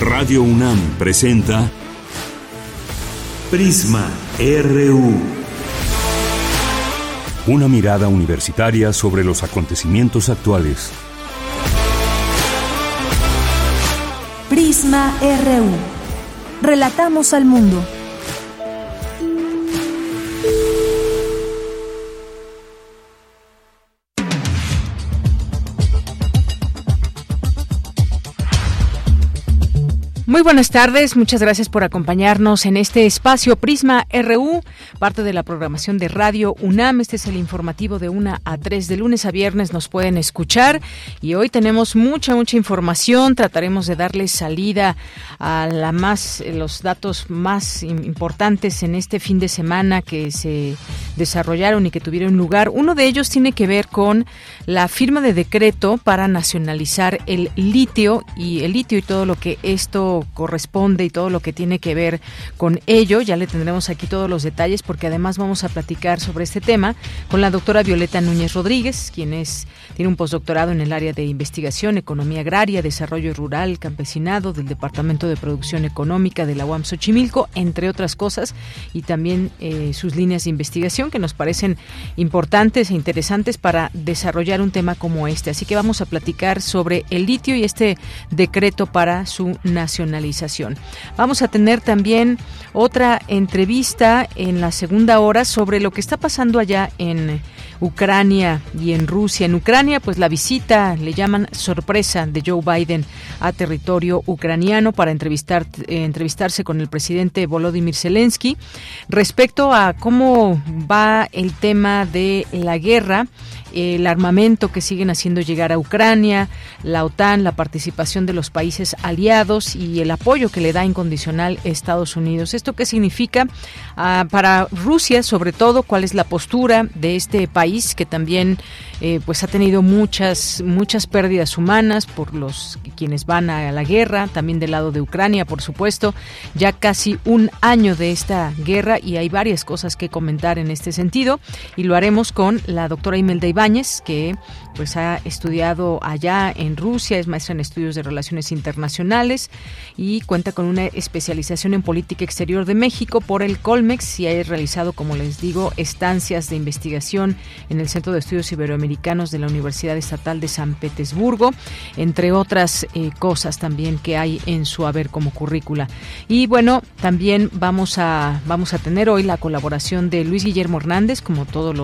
Radio UNAM presenta Prisma RU. Una mirada universitaria sobre los acontecimientos actuales. Prisma RU. Relatamos al mundo. Muy buenas tardes, muchas gracias por acompañarnos en este espacio Prisma RU, parte de la programación de Radio UNAM. Este es el informativo de 1 a 3 de lunes a viernes, nos pueden escuchar y hoy tenemos mucha información. Trataremos de darle salida a los datos más importantes en este fin de semana que se desarrollaron y que tuvieron lugar. Uno de ellos tiene que ver con la firma de decreto para nacionalizar el litio y todo lo que esto corresponde y todo lo que tiene que ver con ello. Ya le tendremos aquí todos los detalles porque además vamos a platicar sobre este tema con la doctora Violeta Núñez Rodríguez, tiene un postdoctorado en el área de investigación, economía agraria, desarrollo rural, campesinado del Departamento de Producción Económica de la UAM Xochimilco, entre otras cosas, y también sus líneas de investigación que nos parecen importantes e interesantes para desarrollar un tema como este. Así que vamos a platicar sobre el litio y este decreto para su nacionalización. Vamos a tener también otra entrevista en la segunda hora sobre lo que está pasando allá en Ucrania y en Rusia. En Ucrania, pues la visita, le llaman sorpresa, de Joe Biden a territorio ucraniano para entrevistarse con el presidente Volodymyr Zelensky respecto a cómo va el tema de la guerra, el armamento que siguen haciendo llegar a Ucrania, la OTAN, la participación de los países aliados y el apoyo que le da incondicional Estados Unidos. ¿Esto qué significa para Rusia, sobre todo? ¿Cuál es la postura de este país que también pues ha tenido muchas pérdidas humanas por quienes van a la guerra? También del lado de Ucrania, por supuesto, ya casi un año de esta guerra y hay varias cosas que comentar en este sentido, y lo haremos con la doctora Imelda Ibáñez, que pues ha estudiado allá en Rusia, es maestra en estudios de relaciones internacionales y cuenta con una especialización en política exterior de México por el Colmex y ha realizado, como les digo, estancias de investigación en el Centro de Estudios Iberoamericanos de la Universidad Estatal de San Petersburgo, entre otras cosas también que hay en su haber como currícula. Y bueno, también vamos a tener hoy la colaboración de Luis Guillermo Hernández, como todos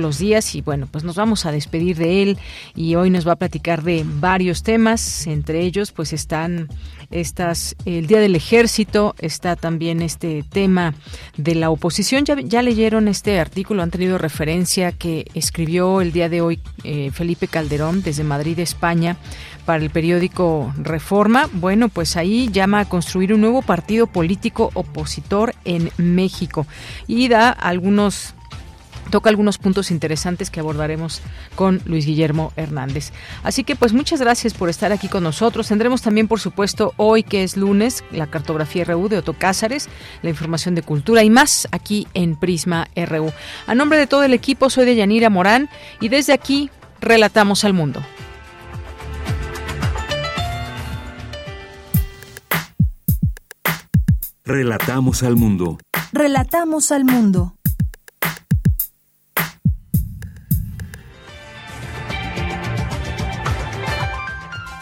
los días, y bueno, pues nos vamos a despedir de él y hoy nos va a platicar de varios temas, entre ellos pues están el Día del Ejército, está también este tema de la oposición. Ya leyeron este artículo, han tenido referencia que escribió el día de hoy Felipe Calderón desde Madrid, España, para el periódico Reforma. Bueno, pues ahí llama a construir un nuevo partido político opositor en México y toca algunos puntos interesantes que abordaremos con Luis Guillermo Hernández. Así que pues muchas gracias por estar aquí con nosotros. Tendremos también, por supuesto, hoy que es lunes, la cartografía RU de Otto Cázares, la información de cultura y más aquí en Prisma RU. A nombre de todo el equipo, soy Deyanira Morán y desde aquí relatamos al mundo. Relatamos al mundo. Relatamos al mundo.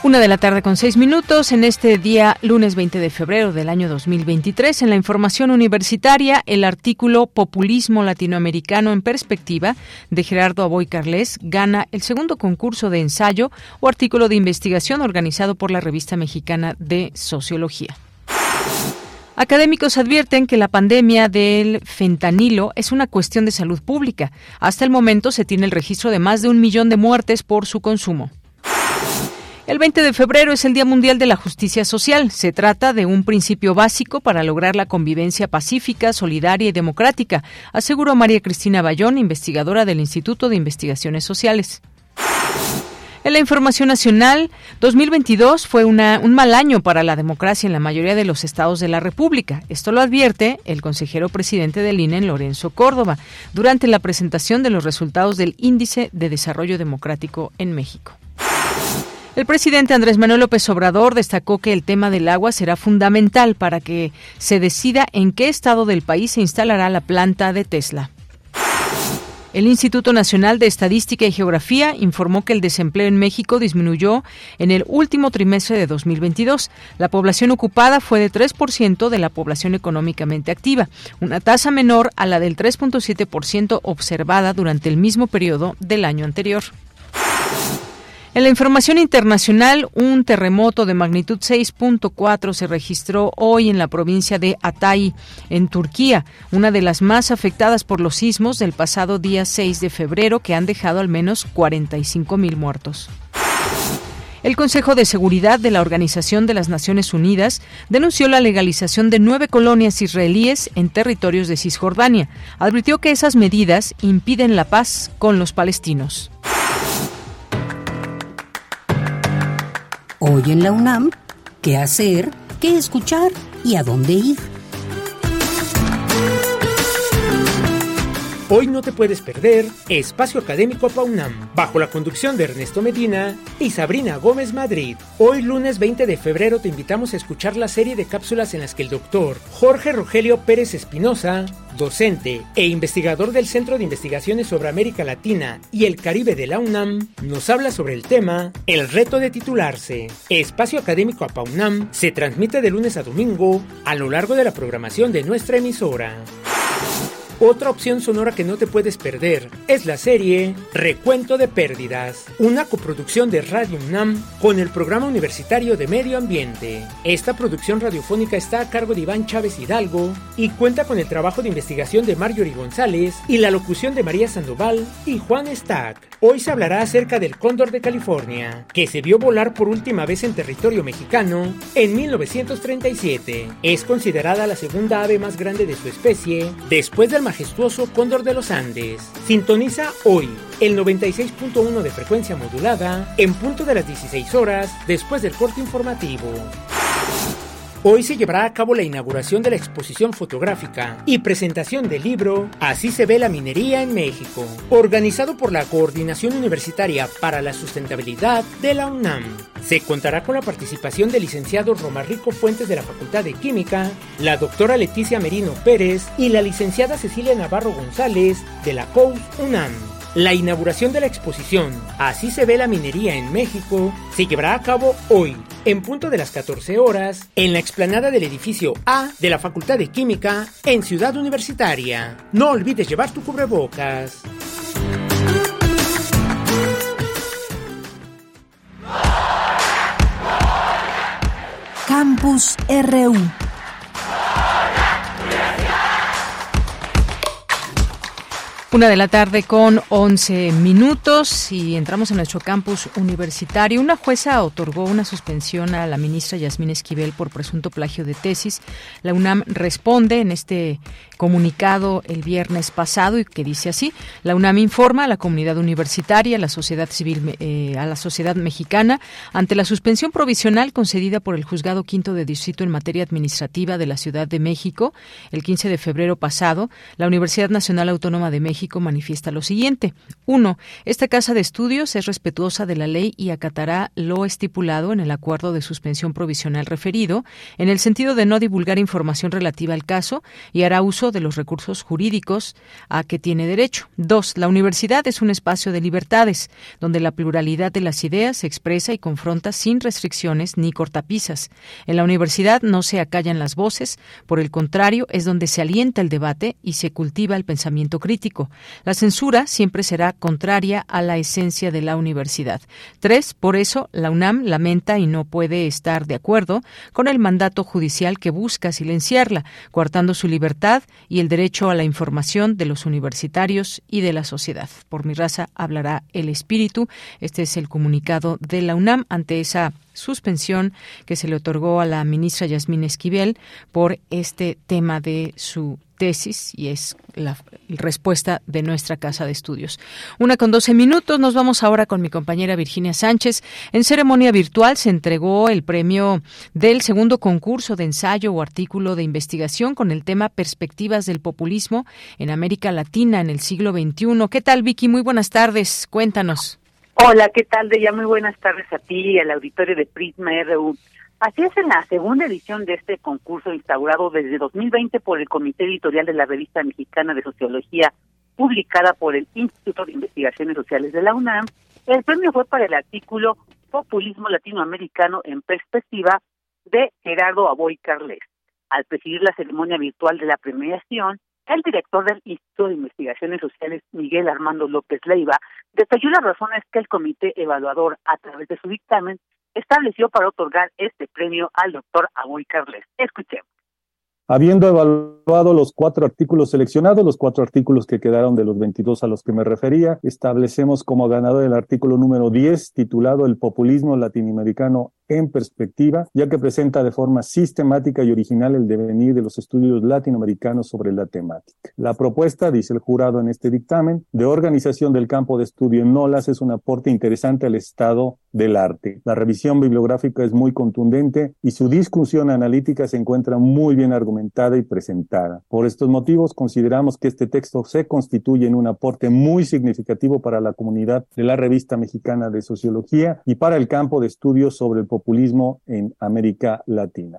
Una de la tarde con 6 minutos en este día lunes 20 de febrero del año 2023. En la información universitaria, el artículo Populismo latinoamericano en perspectiva de Gerardo Aboy Carles gana el segundo concurso de ensayo o artículo de investigación organizado por la Revista Mexicana de Sociología. Académicos advierten que la pandemia del fentanilo es una cuestión de salud pública. Hasta el momento se tiene el registro de más de 1 millón de muertes por su consumo. El 20 de febrero es el Día Mundial de la Justicia Social. Se trata de un principio básico para lograr la convivencia pacífica, solidaria y democrática, aseguró María Cristina Bayón, investigadora del Instituto de Investigaciones Sociales. En la información nacional, 2022 fue un mal año para la democracia en la mayoría de los estados de la República. Esto lo advierte el consejero presidente del INE, Lorenzo Córdoba, durante la presentación de los resultados del Índice de Desarrollo Democrático en México. El presidente Andrés Manuel López Obrador destacó que el tema del agua será fundamental para que se decida en qué estado del país se instalará la planta de Tesla. El Instituto Nacional de Estadística y Geografía informó que el desempleo en México disminuyó en el último trimestre de 2022. La población ocupada fue de 3% de la población económicamente activa, una tasa menor a la del 3.7% observada durante el mismo periodo del año anterior. En la información internacional, un terremoto de magnitud 6.4 se registró hoy en la provincia de Hatay, en Turquía, una de las más afectadas por los sismos del pasado día 6 de febrero, que han dejado al menos 45,000 muertos. El Consejo de Seguridad de la Organización de las Naciones Unidas denunció la legalización de 9 colonias israelíes en territorios de Cisjordania. Advirtió que esas medidas impiden la paz con los palestinos. Hoy en la UNAM, ¿qué hacer, qué escuchar y a dónde ir? Hoy no te puedes perder Espacio Académico PAUNAM, bajo la conducción de Ernesto Medina y Sabrina Gómez Madrid. Hoy lunes 20 de febrero te invitamos a escuchar la serie de cápsulas en las que el doctor Jorge Rogelio Pérez Espinosa, docente e investigador del Centro de Investigaciones sobre América Latina y el Caribe de la UNAM, nos habla sobre el tema El reto de titularse. Espacio Académico APAUNAM se transmite de lunes a domingo a lo largo de la programación de nuestra emisora. Otra opción sonora que no te puedes perder es la serie Recuento de Pérdidas, una coproducción de Radio UNAM con el Programa Universitario de Medio Ambiente. Esta producción radiofónica está a cargo de Iván Chávez Hidalgo y cuenta con el trabajo de investigación de Marjorie González y la locución de María Sandoval y Juan Stack. Hoy se hablará acerca del cóndor de California, que se vio volar por última vez en territorio mexicano en 1937. Es considerada la segunda ave más grande de su especie después del majestuoso cóndor de los Andes. Sintoniza hoy el 96.1 de frecuencia modulada en punto de las 16 horas después del corte informativo. Hoy se llevará a cabo la inauguración de la exposición fotográfica y presentación del libro Así se ve la minería en México, organizado por la Coordinación Universitaria para la Sustentabilidad de la UNAM. Se contará con la participación del licenciado Romarrico Fuentes de la Facultad de Química, la doctora Leticia Merino Pérez y la licenciada Cecilia Navarro González de la COUS UNAM. La inauguración de la exposición Así se ve la minería en México se llevará a cabo hoy, en punto de las 14 horas, en la explanada del edificio A de la Facultad de Química en Ciudad Universitaria. No olvides llevar tu cubrebocas. Campus RU. Una de la tarde con 11 minutos y entramos en nuestro campus universitario. Una jueza otorgó una suspensión a la ministra Yasmín Esquivel por presunto plagio de tesis. La UNAM responde en este comunicado el viernes pasado y que dice así: la UNAM informa a la comunidad universitaria, a la sociedad civil, a la sociedad mexicana ante la suspensión provisional concedida por el Juzgado Quinto de Distrito en materia administrativa de la Ciudad de México el 15 de febrero pasado. La Universidad Nacional Autónoma de México manifiesta lo siguiente. 1. Esta casa de estudios es respetuosa de la ley y acatará lo estipulado en el acuerdo de suspensión provisional referido, en el sentido de no divulgar información relativa al caso y hará uso de los recursos jurídicos a que tiene derecho. 2. La universidad es un espacio de libertades, donde la pluralidad de las ideas se expresa y confronta sin restricciones ni cortapisas. En la universidad no se acallan las voces, por el contrario, es donde se alienta el debate y se cultiva el pensamiento crítico. La censura siempre será contraria a la esencia de la universidad. 3. Por eso, la UNAM lamenta y no puede estar de acuerdo con el mandato judicial que busca silenciarla, coartando su libertad y el derecho a la información de los universitarios y de la sociedad. Por mi raza hablará el espíritu. Este es el comunicado de la UNAM ante esa suspensión que se le otorgó a la ministra Yasmín Esquivel por este tema de su tesis, y es la respuesta de nuestra casa de estudios. 1:12. Nos vamos ahora con mi compañera Virginia Sánchez. En ceremonia virtual se entregó el premio del segundo concurso de ensayo o artículo de investigación con el tema Perspectivas del populismo en América Latina en el siglo XXI. ¿Qué tal, Vicky? Muy buenas tardes. Cuéntanos. Hola, ¿qué tal, Deya? Muy buenas tardes a ti y al auditorio de Prisma RU. Así es, en la segunda edición de este concurso instaurado desde 2020 por el Comité Editorial de la Revista Mexicana de Sociología, publicada por el Instituto de Investigaciones Sociales de la UNAM, el premio fue para el artículo Populismo Latinoamericano en Perspectiva, de Gerardo Aboy Carles. Al presidir la ceremonia virtual de la premiación, el director del Instituto de Investigaciones Sociales, Miguel Armando López Leiva, detalló las razones que el comité evaluador, a través de su dictamen, estableció para otorgar este premio al doctor Aboy Carles. Escuchemos. Habiendo evaluado los cuatro artículos seleccionados, los cuatro artículos que quedaron de los 22 a los que me refería, establecemos como ganador el artículo número 10, titulado El populismo latinoamericano en perspectiva, ya que presenta de forma sistemática y original el devenir de los estudios latinoamericanos sobre la temática. La propuesta, dice el jurado en este dictamen, de organización del campo de estudio en NOLAS es un aporte interesante al estado del arte. La revisión bibliográfica es muy contundente y su discusión analítica se encuentra muy bien argumentada y presentada. Por estos motivos, consideramos que este texto se constituye en un aporte muy significativo para la comunidad de la Revista Mexicana de Sociología y para el campo de estudios sobre el populismo en América Latina.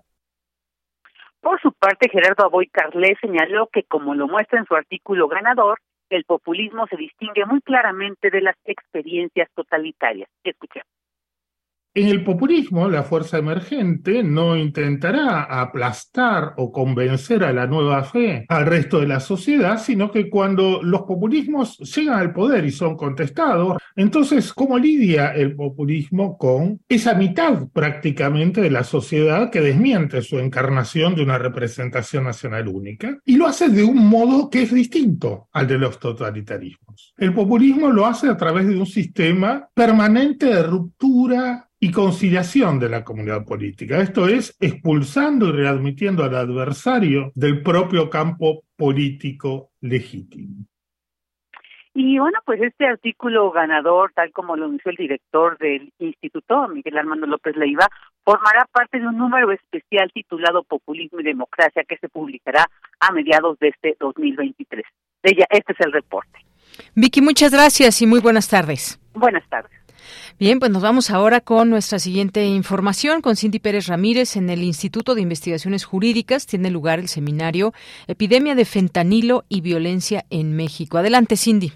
Por su parte, Gerardo Aboy Carles señaló que, como lo muestra en su artículo ganador, el populismo se distingue muy claramente de las experiencias totalitarias. Escuchemos. En el populismo, la fuerza emergente no intentará aplastar o convencer a la nueva fe al resto de la sociedad, sino que cuando los populismos llegan al poder y son contestados, entonces, ¿cómo lidia el populismo con esa mitad prácticamente de la sociedad que desmiente su encarnación de una representación nacional única? Y lo hace de un modo que es distinto al de los totalitarismos. El populismo lo hace a través de un sistema permanente de ruptura y conciliación de la comunidad política, esto es, expulsando y readmitiendo al adversario del propio campo político legítimo. Y bueno, pues este artículo ganador, tal como lo anunció el director del Instituto, Miguel Armando López Leiva, formará parte de un número especial titulado Populismo y Democracia, que se publicará a mediados de este 2023. De ella, este es el reporte. Vicky, muchas gracias y muy buenas tardes. Buenas tardes. Bien, pues nos vamos ahora con nuestra siguiente información, con Cindy Pérez Ramírez. En el Instituto de Investigaciones Jurídicas tiene lugar el seminario Epidemia de Fentanilo y Violencia en México. Adelante, Cindy.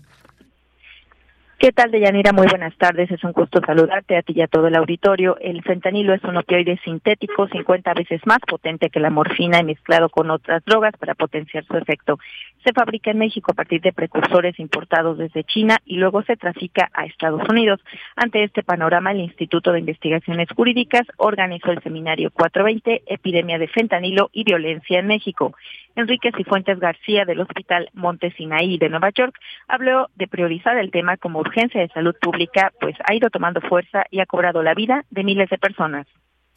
¿Qué tal, Deyanira? Muy buenas tardes. Es un gusto saludarte a ti y a todo el auditorio. El fentanilo es un opioide sintético 50 veces más potente que la morfina y mezclado con otras drogas para potenciar su efecto. Se fabrica en México a partir de precursores importados desde China y luego se trafica a Estados Unidos. Ante este panorama, el Instituto de Investigaciones Jurídicas organizó el seminario 420, Epidemia de Fentanilo y Violencia en México. Enrique Cifuentes García, del Hospital Monte Sinaí de Nueva York, habló de priorizar el tema como urgencia de salud pública, pues ha ido tomando fuerza y ha cobrado la vida de miles de personas.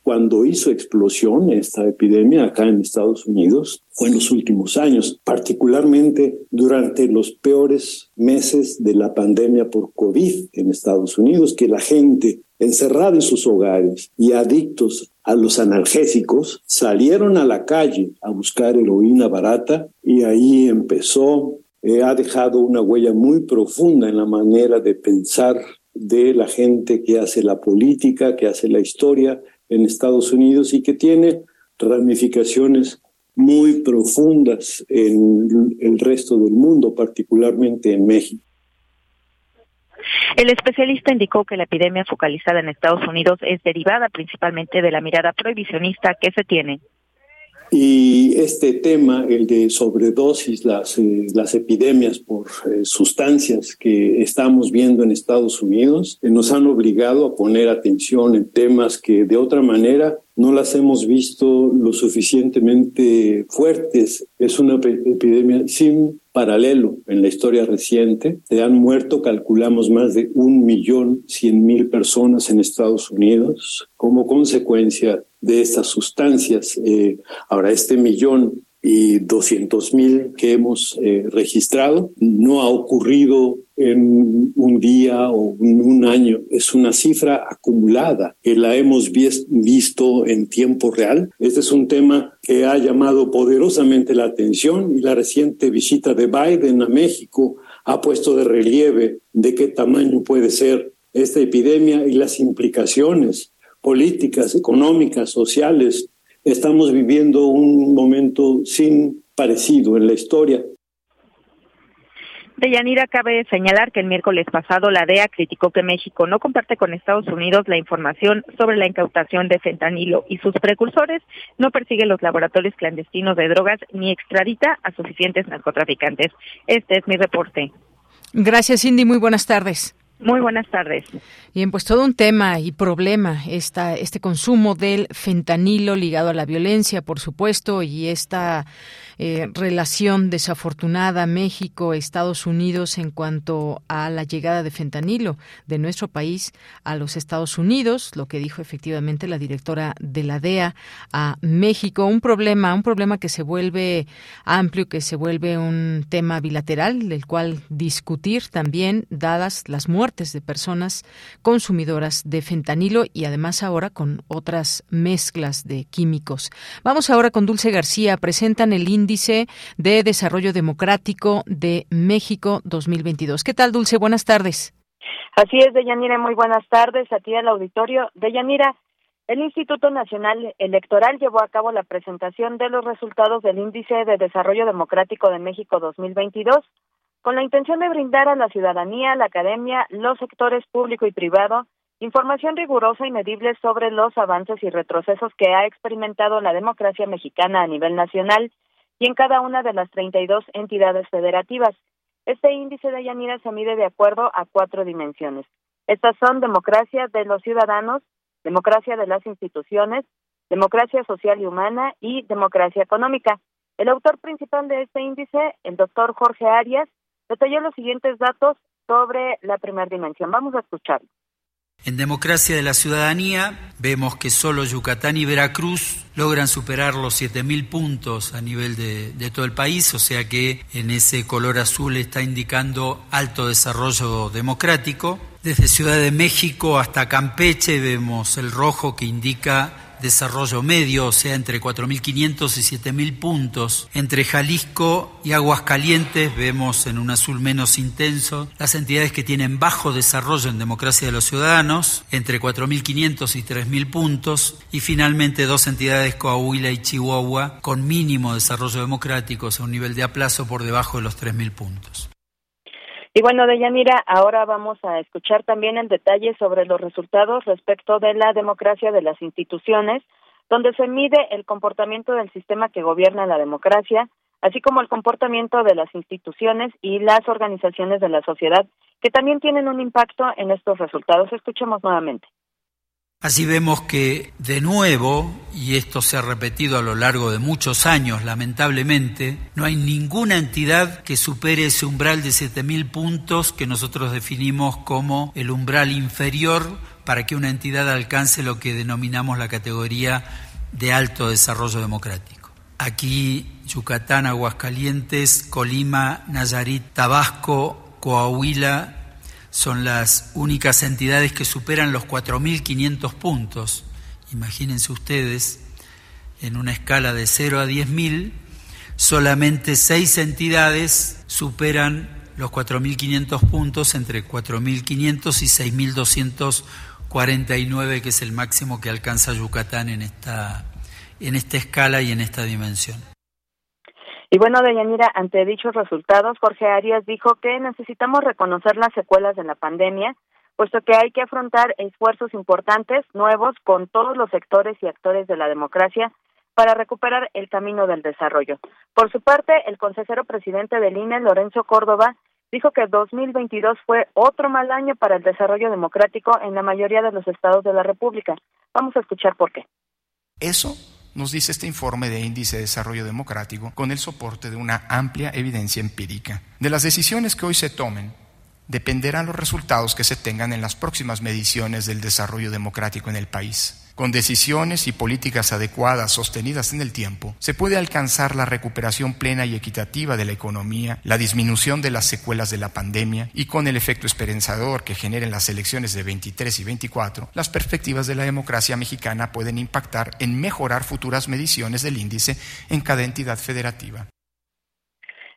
Cuando hizo explosión esta epidemia acá en Estados Unidos fue en los últimos años, particularmente durante los peores meses de la pandemia por COVID en Estados Unidos, que la gente encerrada en sus hogares y adictos a los analgésicos salieron a la calle a buscar heroína barata y ahí empezó. Ha dejado una huella muy profunda en la manera de pensar de la gente que hace la política, que hace la historia en Estados Unidos y que tiene ramificaciones muy profundas en el resto del mundo, particularmente en México. El especialista indicó que la epidemia focalizada en Estados Unidos es derivada principalmente de la mirada prohibicionista que se tiene. Y este tema, el de sobredosis, las epidemias por sustancias que estamos viendo en Estados Unidos, nos han obligado a poner atención en temas que de otra manera no las hemos visto lo suficientemente fuertes. Es una epidemia sin paralelo en la historia reciente. Se han muerto, calculamos, más de 1,100,000 personas en Estados Unidos como consecuencia de estas sustancias. Ahora, este 1,200,000 que hemos registrado no ha ocurrido en un día o en un año. Es una cifra acumulada que la hemos visto en tiempo real. Este es un tema que ha llamado poderosamente la atención y la reciente visita de Biden a México ha puesto de relieve de qué tamaño puede ser esta epidemia y las implicaciones políticas, económicas, sociales. Estamos viviendo un momento sin parecido en la historia. Deyanira, cabe señalar que el miércoles pasado la DEA criticó que México no comparte con Estados Unidos la información sobre la incautación de fentanilo y sus precursores, no persigue los laboratorios clandestinos de drogas ni extradita a suficientes narcotraficantes. Este es mi reporte. Gracias, Cindy. Muy buenas tardes. Muy buenas tardes. Bien, pues todo un tema y problema este consumo del fentanilo ligado a la violencia, por supuesto, y esta relación desafortunada México-Estados Unidos en cuanto a la llegada de fentanilo de nuestro país a los Estados Unidos, lo que dijo efectivamente la directora de la DEA a México. Un problema que se vuelve amplio, que se vuelve un tema bilateral del cual discutir también, dadas las muertes de personas consumidoras de fentanilo y además ahora con otras mezclas de químicos. Vamos ahora con Dulce García. Presentan el Índice de Desarrollo Democrático de México 2022. ¿Qué tal, Dulce? Buenas tardes. Así es, Deyanira. Muy buenas tardes a ti al auditorio. Deyanira, el Instituto Nacional Electoral llevó a cabo la presentación de los resultados del Índice de Desarrollo Democrático de México 2022, con la intención de brindar a la ciudadanía, la academia, los sectores público y privado, información rigurosa y medible sobre los avances y retrocesos que ha experimentado la democracia mexicana a nivel nacional y en cada una de las 32 entidades federativas. Este índice de Yanira se mide de acuerdo a 4 dimensiones. Estas son democracia de los ciudadanos, democracia de las instituciones, democracia social y humana y democracia económica. El autor principal de este índice, el doctor Jorge Arias, detalló los siguientes datos sobre la primera dimensión. Vamos a escucharlo. En democracia de la ciudadanía vemos que solo Yucatán y Veracruz logran superar los 7.000 puntos a nivel de todo el país, o sea que en ese color azul está indicando alto desarrollo democrático. Desde Ciudad de México hasta Campeche vemos el rojo que indica desarrollo medio, o sea, entre 4.500 y 7.000 puntos. Entre Jalisco y Aguascalientes vemos en un azul menos intenso las entidades que tienen bajo desarrollo en democracia de los ciudadanos, entre 4.500 y 3.000 puntos. Y finalmente dos entidades, Coahuila y Chihuahua, con mínimo desarrollo democrático, o sea, un nivel de aplazo por debajo de los 3.000 puntos. Y bueno, Deyanira, ahora vamos a escuchar también el detalle sobre los resultados respecto de la democracia de las instituciones, donde se mide el comportamiento del sistema que gobierna la democracia, así como el comportamiento de las instituciones y las organizaciones de la sociedad, que también tienen un impacto en estos resultados. Escuchemos nuevamente. Así vemos que, de nuevo, y esto se ha repetido a lo largo de muchos años, lamentablemente, no hay ninguna entidad que supere ese umbral de 7.000 puntos que nosotros definimos como el umbral inferior para que una entidad alcance lo que denominamos la categoría de alto desarrollo democrático. Aquí, Yucatán, Aguascalientes, Colima, Nayarit, Tabasco, Coahuila, son las únicas entidades que superan los 4.500 puntos. Imagínense ustedes, en una escala de 0 a 10.000, solamente 6 entidades superan los 4.500 puntos, entre 4.500 y 6.249, que es el máximo que alcanza Yucatán en esta escala y en esta dimensión. Y bueno, Deyanira, ante dichos resultados, Jorge Arias dijo que necesitamos reconocer las secuelas de la pandemia, puesto que hay que afrontar esfuerzos importantes, nuevos, con todos los sectores y actores de la democracia para recuperar el camino del desarrollo. Por su parte, el consejero presidente del INE, Lorenzo Córdoba, dijo que 2022 fue otro mal año para el desarrollo democrático en la mayoría de los estados de la República. Vamos a escuchar por qué. Eso nos dice este informe de Índice de Desarrollo Democrático, con el soporte de una amplia evidencia empírica. De las decisiones que hoy se tomen, dependerán los resultados que se tengan en las próximas mediciones del desarrollo democrático en el país. Con decisiones y políticas adecuadas sostenidas en el tiempo, se puede alcanzar la recuperación plena y equitativa de la economía, la disminución de las secuelas de la pandemia y, con el efecto esperanzador que generen las elecciones de 23 y 24, las perspectivas de la democracia mexicana pueden impactar en mejorar futuras mediciones del índice en cada entidad federativa.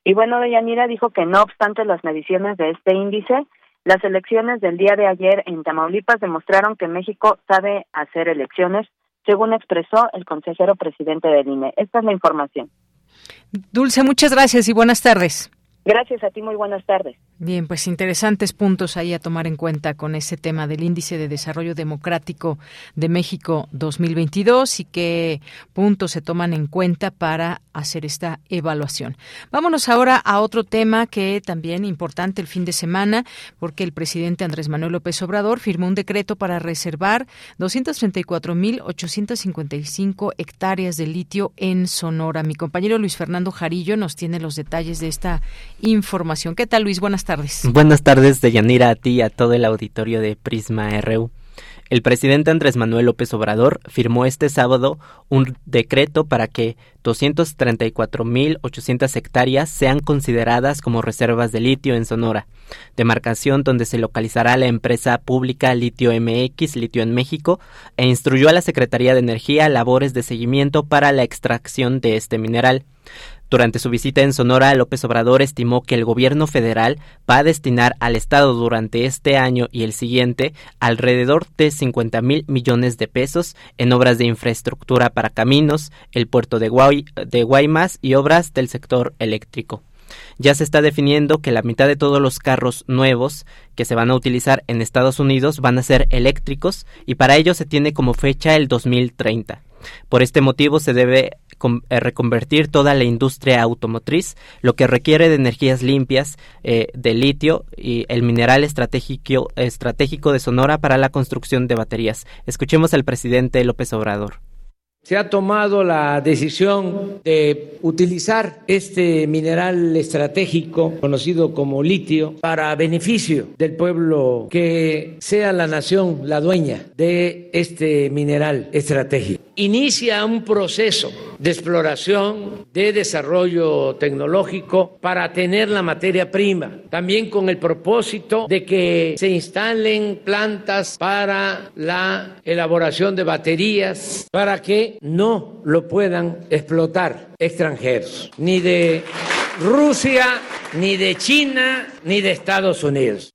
Y bueno, Deyanira dijo que no obstante las mediciones de este índice, Las elecciones del día de ayer en Tamaulipas demostraron que México sabe hacer elecciones, según expresó el consejero presidente del INE. Esta es la información. Dulce, muchas gracias y buenas tardes. Gracias a ti, muy buenas tardes. Bien, pues interesantes puntos ahí a tomar en cuenta con ese tema del Índice de Desarrollo Democrático de México 2022 y qué puntos se toman en cuenta para hacer esta evaluación. Vámonos ahora a otro tema que también importante el fin de semana, porque el presidente Andrés Manuel López Obrador firmó un decreto para reservar 234.855 hectáreas de litio en Sonora. Mi compañero Luis Fernando Jarillo nos tiene los detalles de esta información. ¿Qué tal, Luis? Buenas tardes. Buenas tardes, Deyanira, a ti y a todo el auditorio de Prisma RU. El presidente Andrés Manuel López Obrador firmó este sábado un decreto para que 234.800 hectáreas sean consideradas como reservas de litio en Sonora, demarcación donde se localizará la empresa pública Litio MX, Litio en México, e instruyó a la Secretaría de Energía labores de seguimiento para la extracción de este mineral. Durante su visita en Sonora, López Obrador estimó que el gobierno federal va a destinar al estado durante este año y el siguiente alrededor de 50,000 millones de pesos en obras de infraestructura para caminos, el puerto de Guaymas y obras del sector eléctrico. Ya se está definiendo que la mitad de todos los carros nuevos que se van a utilizar en Estados Unidos van a ser eléctricos y para ello se tiene como fecha el 2030. Por este motivo se debe reconvertir toda la industria automotriz, lo que requiere de energías limpias de litio y el mineral estratégico de Sonora para la construcción de baterías. Escuchemos al presidente López Obrador. Se ha tomado la decisión de utilizar este mineral estratégico conocido como litio para beneficio del pueblo, que sea la nación la dueña de este mineral estratégico. Inicia un proceso de exploración, de desarrollo tecnológico para tener la materia prima, también con el propósito de que se instalen plantas para la elaboración de baterías, para que no lo puedan explotar extranjeros, ni de Rusia, ni de China, ni de Estados Unidos.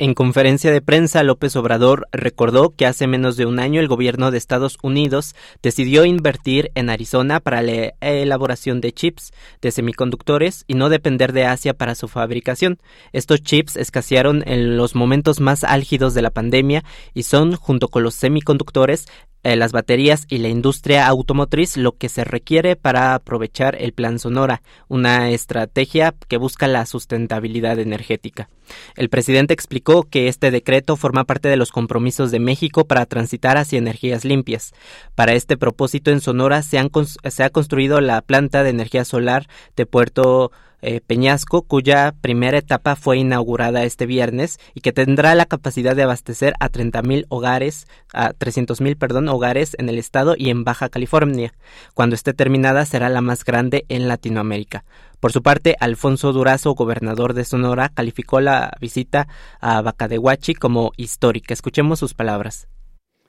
En conferencia de prensa, López Obrador recordó que hace menos de un año el gobierno de Estados Unidos decidió invertir en Arizona para la elaboración de chips de semiconductores y no depender de Asia para su fabricación. Estos chips escasearon en los momentos más álgidos de la pandemia y son, junto con los semiconductores, las baterías y la industria automotriz, lo que se requiere para aprovechar el Plan Sonora, una estrategia que busca la sustentabilidad energética. El presidente explicó que este decreto forma parte de los compromisos de México para transitar hacia energías limpias. Para este propósito, en Sonora se ha construido la planta de energía solar de Puerto Peñasco, cuya primera etapa fue inaugurada este viernes y que tendrá la capacidad de abastecer a 300,000 hogares en el estado y en Baja California. Cuando esté terminada será la más grande en Latinoamérica. Por su parte, Alfonso Durazo, gobernador de Sonora, calificó la visita a Bacadehuachi como histórica. Escuchemos sus palabras.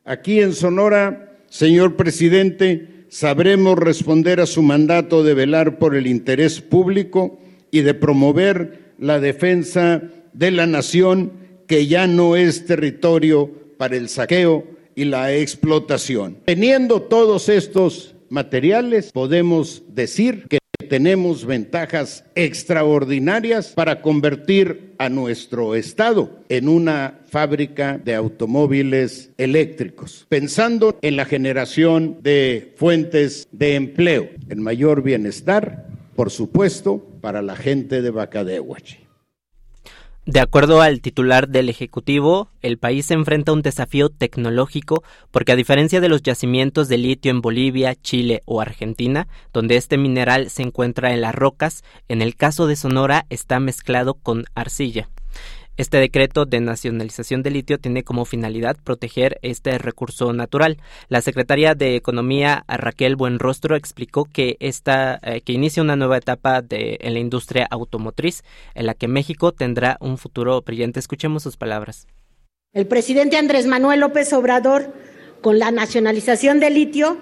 Aquí en Sonora, señor presidente, sabremos responder a su mandato de velar por el interés público y de promover la defensa de la nación, que ya no es territorio para el saqueo y la explotación. Teniendo todos estos materiales, podemos decir que tenemos ventajas extraordinarias para convertir a nuestro estado en una fábrica de automóviles eléctricos, pensando en la generación de fuentes de empleo, en mayor bienestar, por supuesto, para la gente de Bacadehuachi. De acuerdo al titular del Ejecutivo, el país se enfrenta a un desafío tecnológico porque, a diferencia de los yacimientos de litio en Bolivia, Chile o Argentina, donde este mineral se encuentra en las rocas, en el caso de Sonora está mezclado con arcilla. Este decreto de nacionalización de litio tiene como finalidad proteger este recurso natural. La secretaria de Economía, Raquel Buenrostro, explicó que inicia una nueva etapa en la industria automotriz, en la que México tendrá un futuro brillante. Escuchemos sus palabras. El presidente Andrés Manuel López Obrador, con la nacionalización de litio,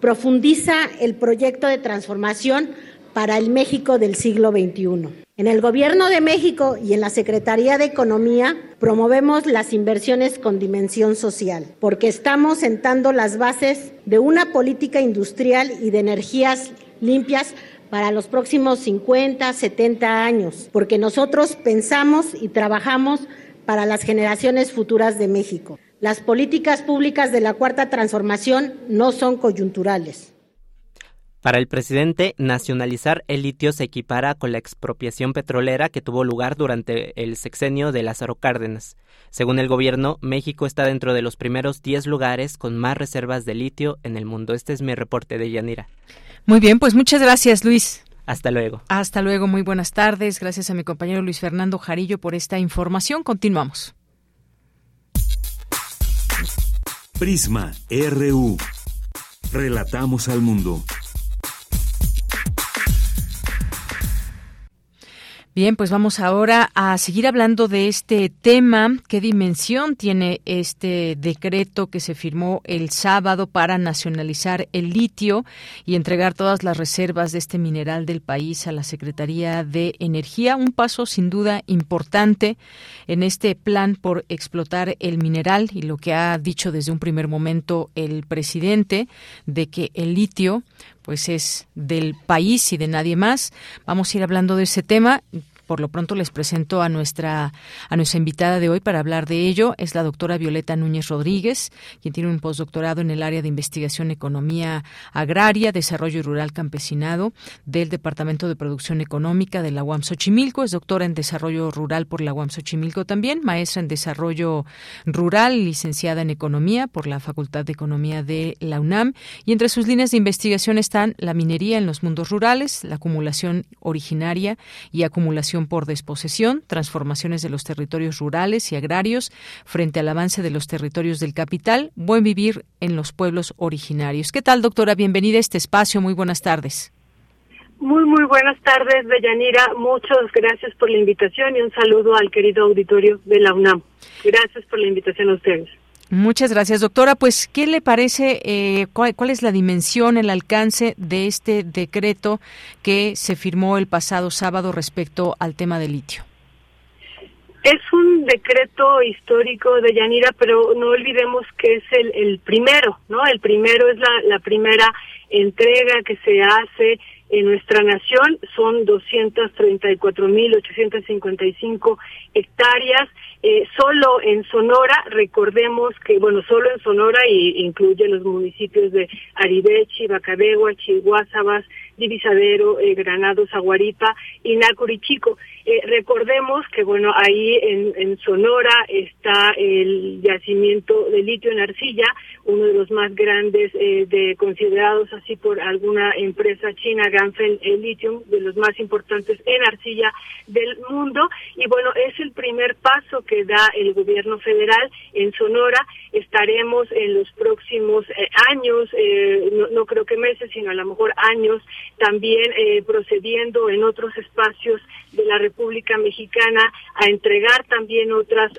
profundiza el proyecto de transformación para el México del siglo XXI. En el Gobierno de México y en la Secretaría de Economía promovemos las inversiones con dimensión social, porque estamos sentando las bases de una política industrial y de energías limpias para los próximos 50, 70 años, porque nosotros pensamos y trabajamos para las generaciones futuras de México. Las políticas públicas de la Cuarta Transformación no son coyunturales. Para el presidente, nacionalizar el litio se equipara con la expropiación petrolera que tuvo lugar durante el sexenio de Lázaro Cárdenas. Según el gobierno, México está dentro de los primeros 10 lugares con más reservas de litio en el mundo. Este es mi reporte de Yanira. Muy bien, pues muchas gracias, Luis. Hasta luego. Hasta luego, muy buenas tardes. Gracias a mi compañero Luis Fernando Jarillo por esta información. Continuamos. Prisma RU. Relatamos al mundo. Bien, pues vamos ahora a seguir hablando de este tema. ¿Qué dimensión tiene este decreto que se firmó el sábado para nacionalizar el litio y entregar todas las reservas de este mineral del país a la Secretaría de Energía? Un paso sin duda importante en este plan por explotar el mineral y lo que ha dicho desde un primer momento el presidente de que el litio pues es del país y de nadie más. Vamos a ir hablando de ese tema. Por lo pronto les presento a nuestra invitada de hoy para hablar de ello. Es la doctora Violeta Núñez Rodríguez, quien tiene un postdoctorado en el área de investigación economía agraria, desarrollo rural campesinado del Departamento de Producción Económica de la UAM Xochimilco. Es doctora en desarrollo rural por la UAM Xochimilco también, maestra en desarrollo rural, licenciada en economía por la Facultad de Economía de la UNAM. Y entre sus líneas de investigación están la minería en los mundos rurales, la acumulación originaria y acumulación por desposesión, transformaciones de los territorios rurales y agrarios frente al avance de los territorios del capital, buen vivir en los pueblos originarios. ¿Qué tal, doctora? Bienvenida a este espacio. Muy buenas tardes. Muy buenas tardes, Deyanira. Muchas gracias por la invitación y un saludo al querido auditorio de la UNAM. Gracias por la invitación a ustedes. Muchas gracias, doctora. Pues, ¿qué le parece, cuál es la dimensión, el alcance de este decreto que se firmó el pasado sábado respecto al tema del litio? Es un decreto histórico, de Yanira, pero no olvidemos que es el primero, ¿no? El primero es la primera entrega que se hace en nuestra nación. Son 234.855 hectáreas. Solo en Sonora, recordemos que, solo en Sonora y incluye los municipios de Aribechi, Bacadehuachi, Guasabas, Divisadero, Granados, Aguaripa y Nacurichico. Recordemos que, ahí en Sonora está el yacimiento de litio en arcilla, uno de los más grandes, considerados así por alguna empresa china, Ganfeng Lithium, de los más importantes en arcilla del mundo. Y es el primer paso que da el gobierno federal en Sonora. Estaremos en los próximos años, no creo que meses, sino a lo mejor años, también procediendo en otros espacios de la República Mexicana a entregar también otras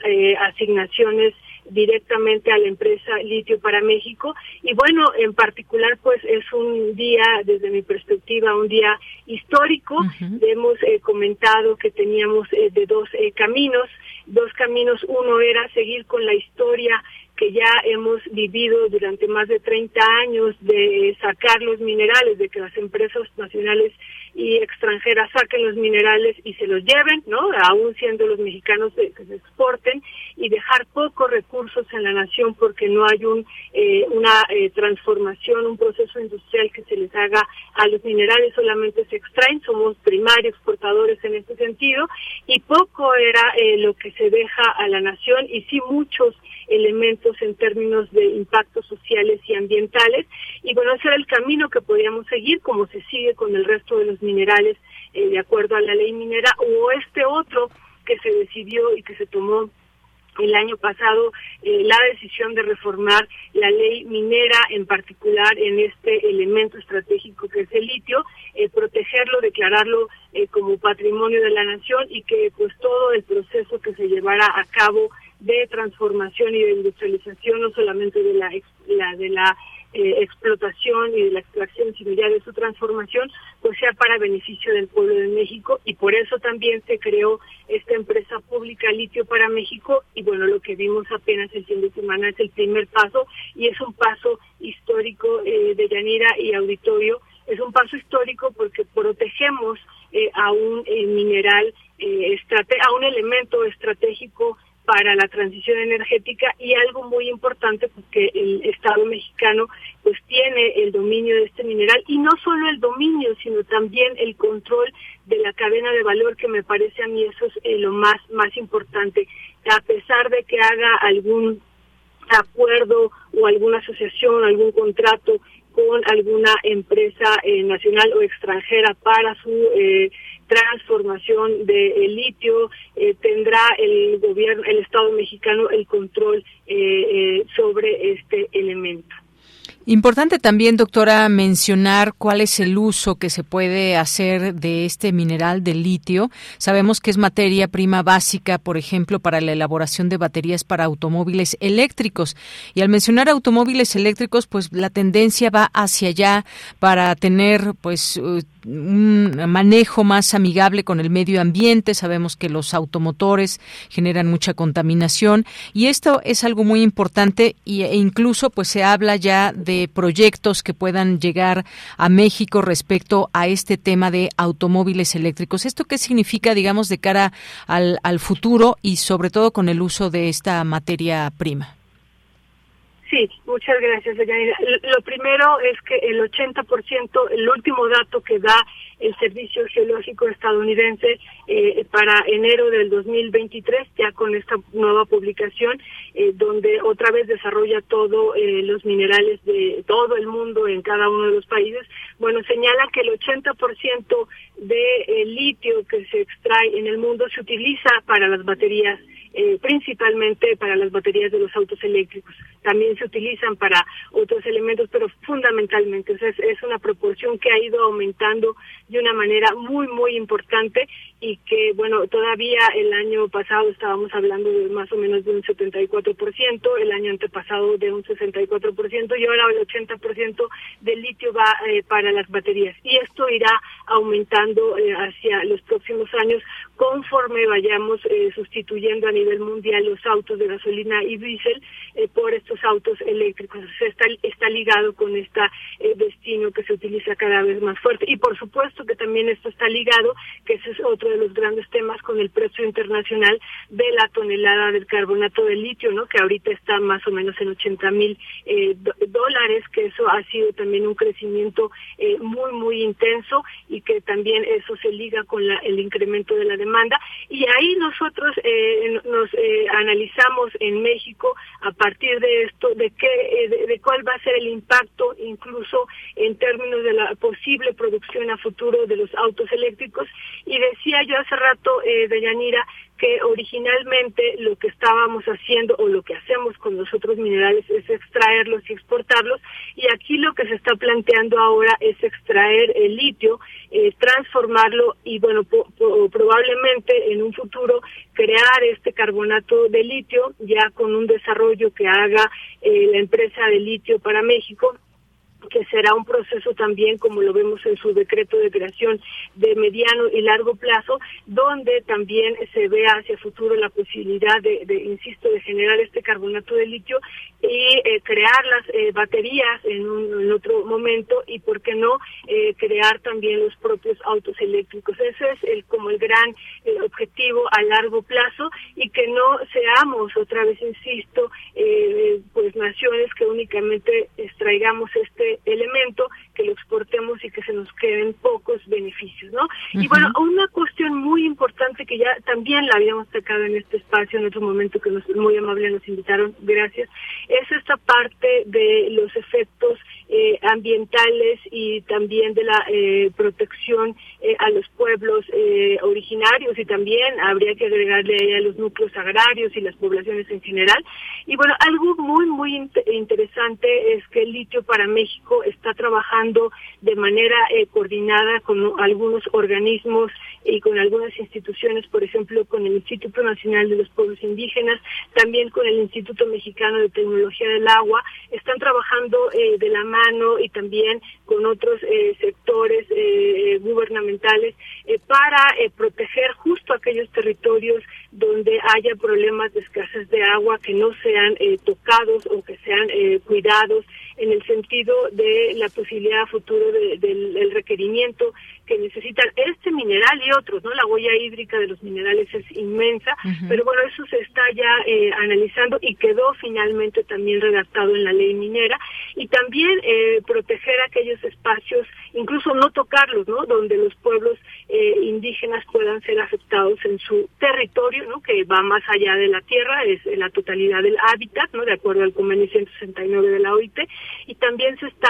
asignaciones directamente a la empresa Litio para México. Y en particular, pues es un día, desde mi perspectiva, un día histórico. Uh-huh. Hemos comentado que teníamos de dos caminos. Uno era seguir con la historia que ya hemos vivido durante más de 30 años de sacar los minerales, de que las empresas nacionales y extranjeras saquen los minerales y se los lleven, ¿no? Aún siendo los mexicanos que se exporten, y dejar pocos recursos en la nación porque no hay una transformación, un proceso industrial que se les haga a los minerales, solamente se extraen, somos primarios exportadores en este sentido, y poco era lo que se deja a la nación, y sí muchos elementos en términos de impactos sociales y ambientales. Y ese era el camino que podíamos seguir, como se sigue con el resto de los minerales de acuerdo a la ley minera, o este otro que se decidió y que se tomó el año pasado, la decisión de reformar la ley minera, en particular en este elemento estratégico que es el litio, protegerlo, declararlo como patrimonio de la nación, y que pues todo el proceso que se llevará a cabo de transformación y de industrialización, no solamente de la explotación y de la extracción similar de su transformación, pues sea para beneficio del pueblo de México, y por eso también se creó esta empresa pública Litio para México. Y bueno, lo que vimos apenas el fin de semana es el primer paso, y es un paso histórico, de Yanira y auditorio, es un paso histórico porque protegemos a un mineral, a un elemento estratégico para la transición energética, y algo muy importante porque el Estado mexicano pues tiene el dominio de este mineral, y no solo el dominio sino también el control de la cadena de valor, que me parece a mí eso es lo más importante. A pesar de que haga algún acuerdo o alguna asociación, algún contrato con alguna empresa nacional o extranjera para su transformación de litio, tendrá el gobierno, el Estado mexicano, el control sobre este elemento. Importante también, doctora, mencionar cuál es el uso que se puede hacer de este mineral de litio. Sabemos que es materia prima básica, por ejemplo, para la elaboración de baterías para automóviles eléctricos. Y al mencionar automóviles eléctricos, pues la tendencia va hacia allá para tener pues un manejo más amigable con el medio ambiente. Sabemos que los automotores generan mucha contaminación, y esto es algo muy importante, e incluso pues se habla ya de proyectos que puedan llegar a México respecto a este tema de automóviles eléctricos. ¿Esto qué significa, digamos, de cara al futuro y sobre todo con el uso de esta materia prima? Sí, muchas gracias, Yanira. Lo primero es que el 80%, el último dato que da el Servicio Geológico Estadounidense para enero del 2023, ya con esta nueva publicación, donde otra vez desarrolla todo los minerales de todo el mundo en cada uno de los países, bueno, señala que el 80% de litio que se extrae en el mundo se utiliza para las baterías, principalmente para las baterías de los autos eléctricos. También se utilizan para otros elementos, pero fundamentalmente es una proporción que ha ido aumentando de una manera muy, muy importante, y que, bueno, todavía el año pasado estábamos hablando de más o menos de un 74%, el año antepasado de un 64%, y ahora el 80% del litio va para las baterías. Y esto irá aumentando hacia los próximos años conforme vayamos sustituyendo a nivel mundial los autos de gasolina y diésel por estos autos eléctricos. O sea, está ligado con este destino que se utiliza cada vez más fuerte. Y por supuesto que también esto está ligado, que ese es otro de los grandes temas, con el precio internacional de la tonelada del carbonato de litio, ¿no? Que ahorita está más o menos en $80,000, que eso ha sido también un crecimiento muy, muy intenso, y que también eso se liga con el incremento de la demanda. Y ahí nosotros nos analizamos en México a partir de esto, de cuál va a ser el impacto, incluso en términos de la posible producción a futuro de los autos eléctricos. Y decía yo hace rato, Deyanira, que originalmente lo que estábamos haciendo o lo que hacemos con los otros minerales es extraerlos y exportarlos, y aquí lo que se está planteando ahora es extraer el litio, transformarlo y, bueno, probablemente en un futuro crear este carbonato de litio, ya con un desarrollo que haga la empresa de Litio para México, que será un proceso también, como lo vemos en su decreto de creación, de mediano y largo plazo, donde también se ve hacia futuro la posibilidad de generar este carbonato de litio y crear las baterías en otro momento, y por qué no crear también los propios autos eléctricos. Ese es como el gran objetivo a largo plazo, y que no seamos, otra vez insisto, pues naciones que únicamente extraigamos este elemento, que lo exportemos y que se nos queden pocos beneficios, ¿no? Uh-huh. Y bueno, una cuestión muy importante que ya también la habíamos sacado en este espacio en otro momento, que muy amable nos invitaron, gracias, es esta parte de los efectos ambientales y también de la protección a los pueblos originarios, y también habría que agregarle ahí a los núcleos agrarios y las poblaciones en general. Y bueno, algo muy interesante es que el Litio para México está trabajando de manera coordinada con algunos organismos y con algunas instituciones, por ejemplo, con el Instituto Nacional de los Pueblos Indígenas, también con el Instituto Mexicano de Tecnología del Agua. Están trabajando de la mano y también con otros sectores gubernamentales para proteger justo aquellos territorios donde haya problemas de escasez de agua, que no sean tocados o que sean cuidados, en el sentido de la posibilidad a futuro del requerimiento que necesitan este mineral y otros, ¿no? La huella hídrica de los minerales es inmensa, pero bueno, eso se está ya analizando y quedó finalmente también redactado en la ley minera. Y también proteger aquellos espacios, incluso no tocarlos, ¿no? Donde los pueblos indígenas puedan ser afectados en su territorio, ¿no? Que va más allá de la tierra, es la totalidad del hábitat, ¿no? De acuerdo al convenio 169 de la OIT. Y también se está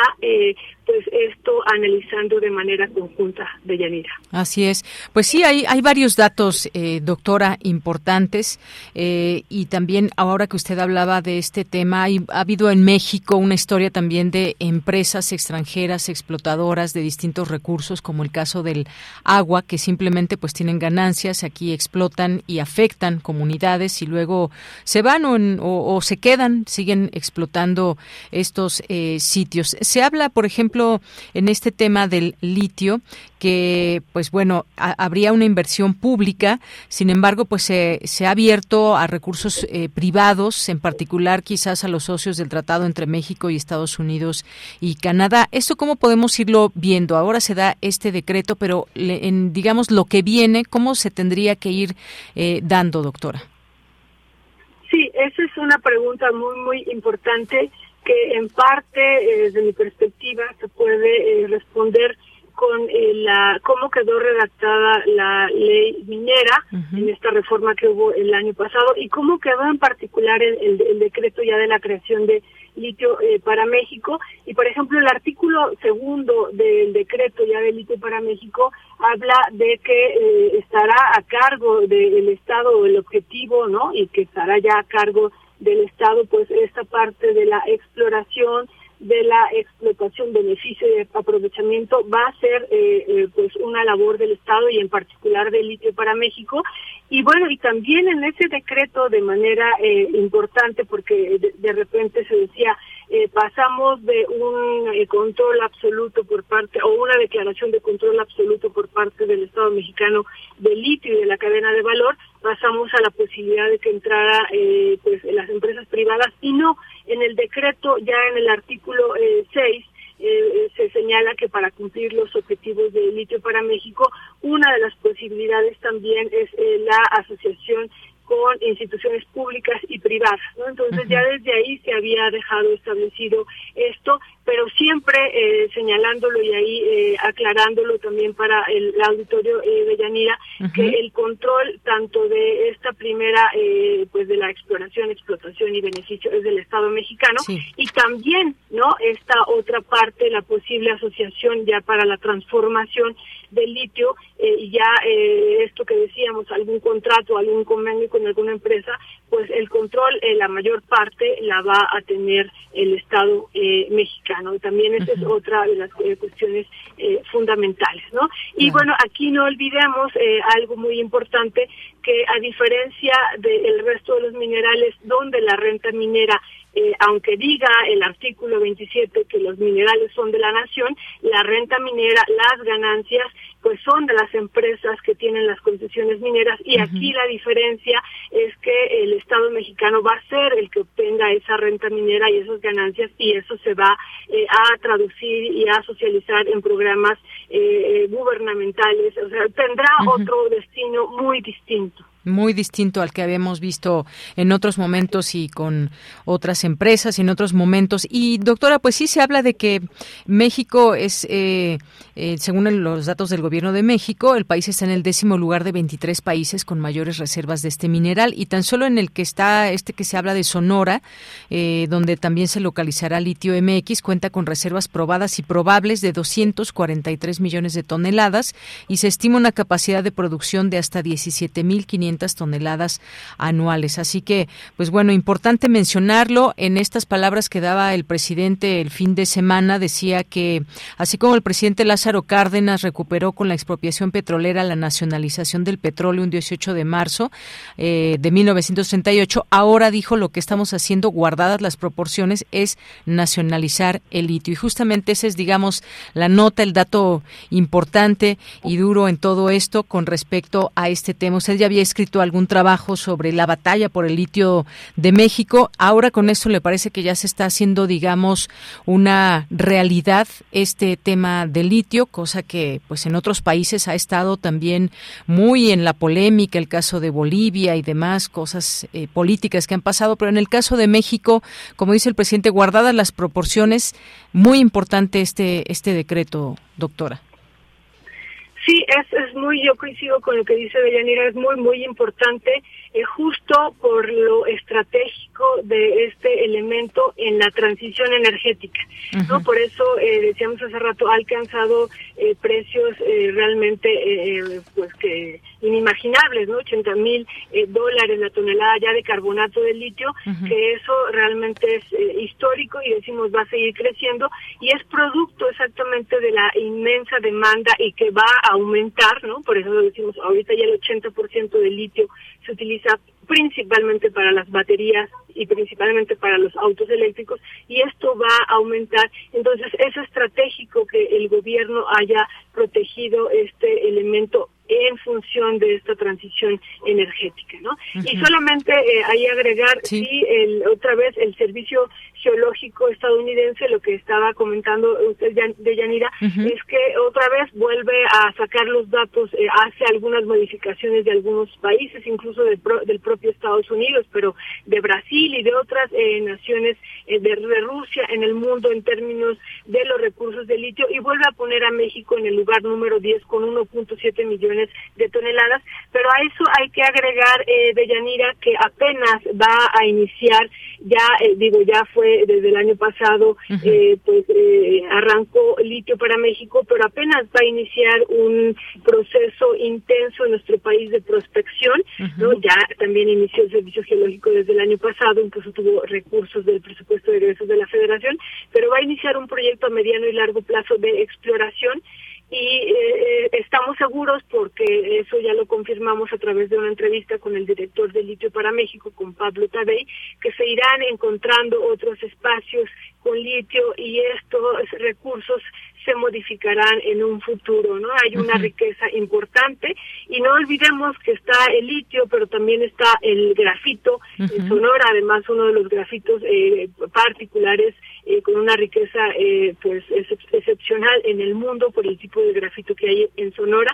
pues esto analizando de manera conjunta, Deyanira. Así es. Pues sí, hay varios datos, doctora, importantes, y también ahora que usted hablaba de este tema, ha habido en México una historia también de empresas extranjeras explotadoras de distintos recursos, como el caso del agua, que simplemente pues tienen ganancias, aquí explotan y afectan comunidades y luego se van o se quedan, siguen explotando estos sitios. Se habla, por ejemplo, en este tema del litio, que pues bueno, habría una inversión pública, sin embargo pues se ha abierto a recursos privados, en particular quizás a los socios del tratado entre México y Estados Unidos y Canadá. ¿Esto cómo podemos irlo viendo? Ahora se da este decreto, pero en digamos lo que viene, ¿cómo se tendría que ir dando, doctora? Sí, esa es una pregunta muy importante, que en parte, desde mi perspectiva, se puede responder con cómo quedó redactada la ley minera en esta reforma que hubo el año pasado, y cómo quedó en particular el decreto ya de la creación de litio para México. Y por ejemplo, el artículo segundo del decreto ya de litio para México habla de que estará a cargo del Estado el objetivo, ¿no? Y que estará ya a cargo del Estado, pues esta parte de la exploración, de la explotación, beneficio y aprovechamiento va a ser pues una labor del Estado, y en particular del Litio para México. Y bueno, y también en ese decreto de manera importante, porque de repente se decía, pasamos de un control absoluto por parte, o una declaración de control absoluto por parte del Estado mexicano del litio y de la cadena de valor, pasamos a la posibilidad de que entrara pues las empresas privadas, y no, en el decreto ya en el artículo 6 se señala que para cumplir los objetivos del litio para México, una de las posibilidades también es la asociación con instituciones públicas y privadas, ¿no? Entonces ya desde ahí se había dejado establecido esto, pero siempre señalándolo y ahí aclarándolo también para el auditorio de Yanira, que el control tanto de esta primera, pues de la exploración, explotación y beneficio es del Estado mexicano, sí. Y también, ¿no? Esta otra parte, la posible asociación ya para la transformación del litio, y ya esto que decíamos, algún contrato, algún convenio con alguna empresa, pues el control, la mayor parte la va a tener el Estado mexicano. También esa es otra de las cuestiones fundamentales, ¿no? Y bueno, aquí no olvidemos algo muy importante, que a diferencia del resto de los minerales, donde la renta minera, aunque diga el artículo 27 que los minerales son de la nación, la renta minera, las ganancias, pues son de las empresas que tienen las concesiones mineras, y aquí la diferencia es que el Estado mexicano va a ser el que obtenga esa renta minera y esas ganancias, y eso se va a traducir y a socializar en programas gubernamentales, o sea, tendrá otro destino muy distinto. Muy distinto al que habíamos visto en otros momentos y con otras empresas y en otros momentos. Y doctora, pues sí se habla de que México es, según los datos del Gobierno de México, el país está en el 10º lugar de 23 países con mayores reservas de este mineral, y tan solo en el que está este que se habla de Sonora, donde también se localizará Litio MX, cuenta con reservas probadas y probables de 243 millones de toneladas y se estima una capacidad de producción de hasta 17.500 toneladas anuales. Así que, pues bueno, importante mencionarlo. En estas palabras que daba el presidente el fin de semana, decía que así como el presidente Lázaro Cárdenas recuperó con la expropiación petrolera la nacionalización del petróleo un 18 de marzo de 1938, ahora, dijo, lo que estamos haciendo, guardadas las proporciones, es nacionalizar el litio. Y justamente esa es, digamos, la nota, el dato importante y duro en todo esto con respecto a este tema. Usted ya había escrito algún trabajo sobre la batalla por el litio de México. Ahora con esto le parece que ya se está haciendo, digamos, una realidad este tema del litio, cosa que pues en otros países ha estado también muy en la polémica, el caso de Bolivia y demás cosas políticas que han pasado, pero en el caso de México, como dice el presidente, guardadas las proporciones, muy importante este decreto, doctora. Sí, es muy, yo coincido con lo que dice Deyanira, es muy, muy importante, justo por lo estratégico de este elemento en la transición energética, ¿no? Por eso, decíamos hace rato, ha alcanzado precios realmente pues que inimaginables, ¿no? $80,000 la tonelada ya de carbonato de litio, que eso realmente es histórico y decimos va a seguir creciendo, y es producto exactamente de la inmensa demanda y que va a aumentar, ¿no? Por eso lo decimos, ahorita ya el 80% del litio se utiliza principalmente para las baterías y principalmente para los autos eléctricos, y esto va a aumentar. Entonces es estratégico que el gobierno haya protegido este elemento en función de esta transición energética, ¿no? Y solamente ahí agregar, sí, otra vez el Servicio Geológico estadounidense, lo que estaba comentando usted, Deyanira, es que otra vez vuelve a sacar los datos, hace algunas modificaciones de algunos países, incluso del propio Estados Unidos, pero de Brasil y de otras naciones de Rusia en el mundo en términos de los recursos de litio, y vuelve a poner a México en el lugar número 10 con 1.7 millones de toneladas, pero a eso hay que agregar, Deyanira, que apenas va a iniciar, ya fue desde el año pasado, arrancó litio para México, pero apenas va a iniciar un proceso intenso en nuestro país de prospección, ¿no? Ya también inició el Servicio Geológico desde el año pasado, incluso tuvo recursos del presupuesto de egresos de la Federación, pero va a iniciar un proyecto a mediano y largo plazo de exploración. Y estamos seguros, porque eso ya lo confirmamos a través de una entrevista con el director de Litio para México, con Pablo Tabey, que se irán encontrando otros espacios con litio y estos recursos se modificarán en un futuro, ¿no? Hay una riqueza importante, y no olvidemos que está el litio, pero también está el grafito en Sonora, además uno de los grafitos particulares con una riqueza pues excepcional en el mundo por el tipo de grafito que hay en Sonora.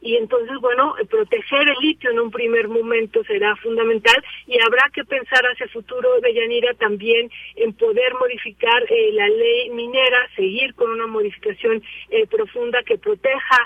Y entonces, bueno, proteger el litio en un primer momento será fundamental, y habrá que pensar hacia el futuro, Deyanira, también en poder modificar la ley minera, seguir con una modificación profunda que proteja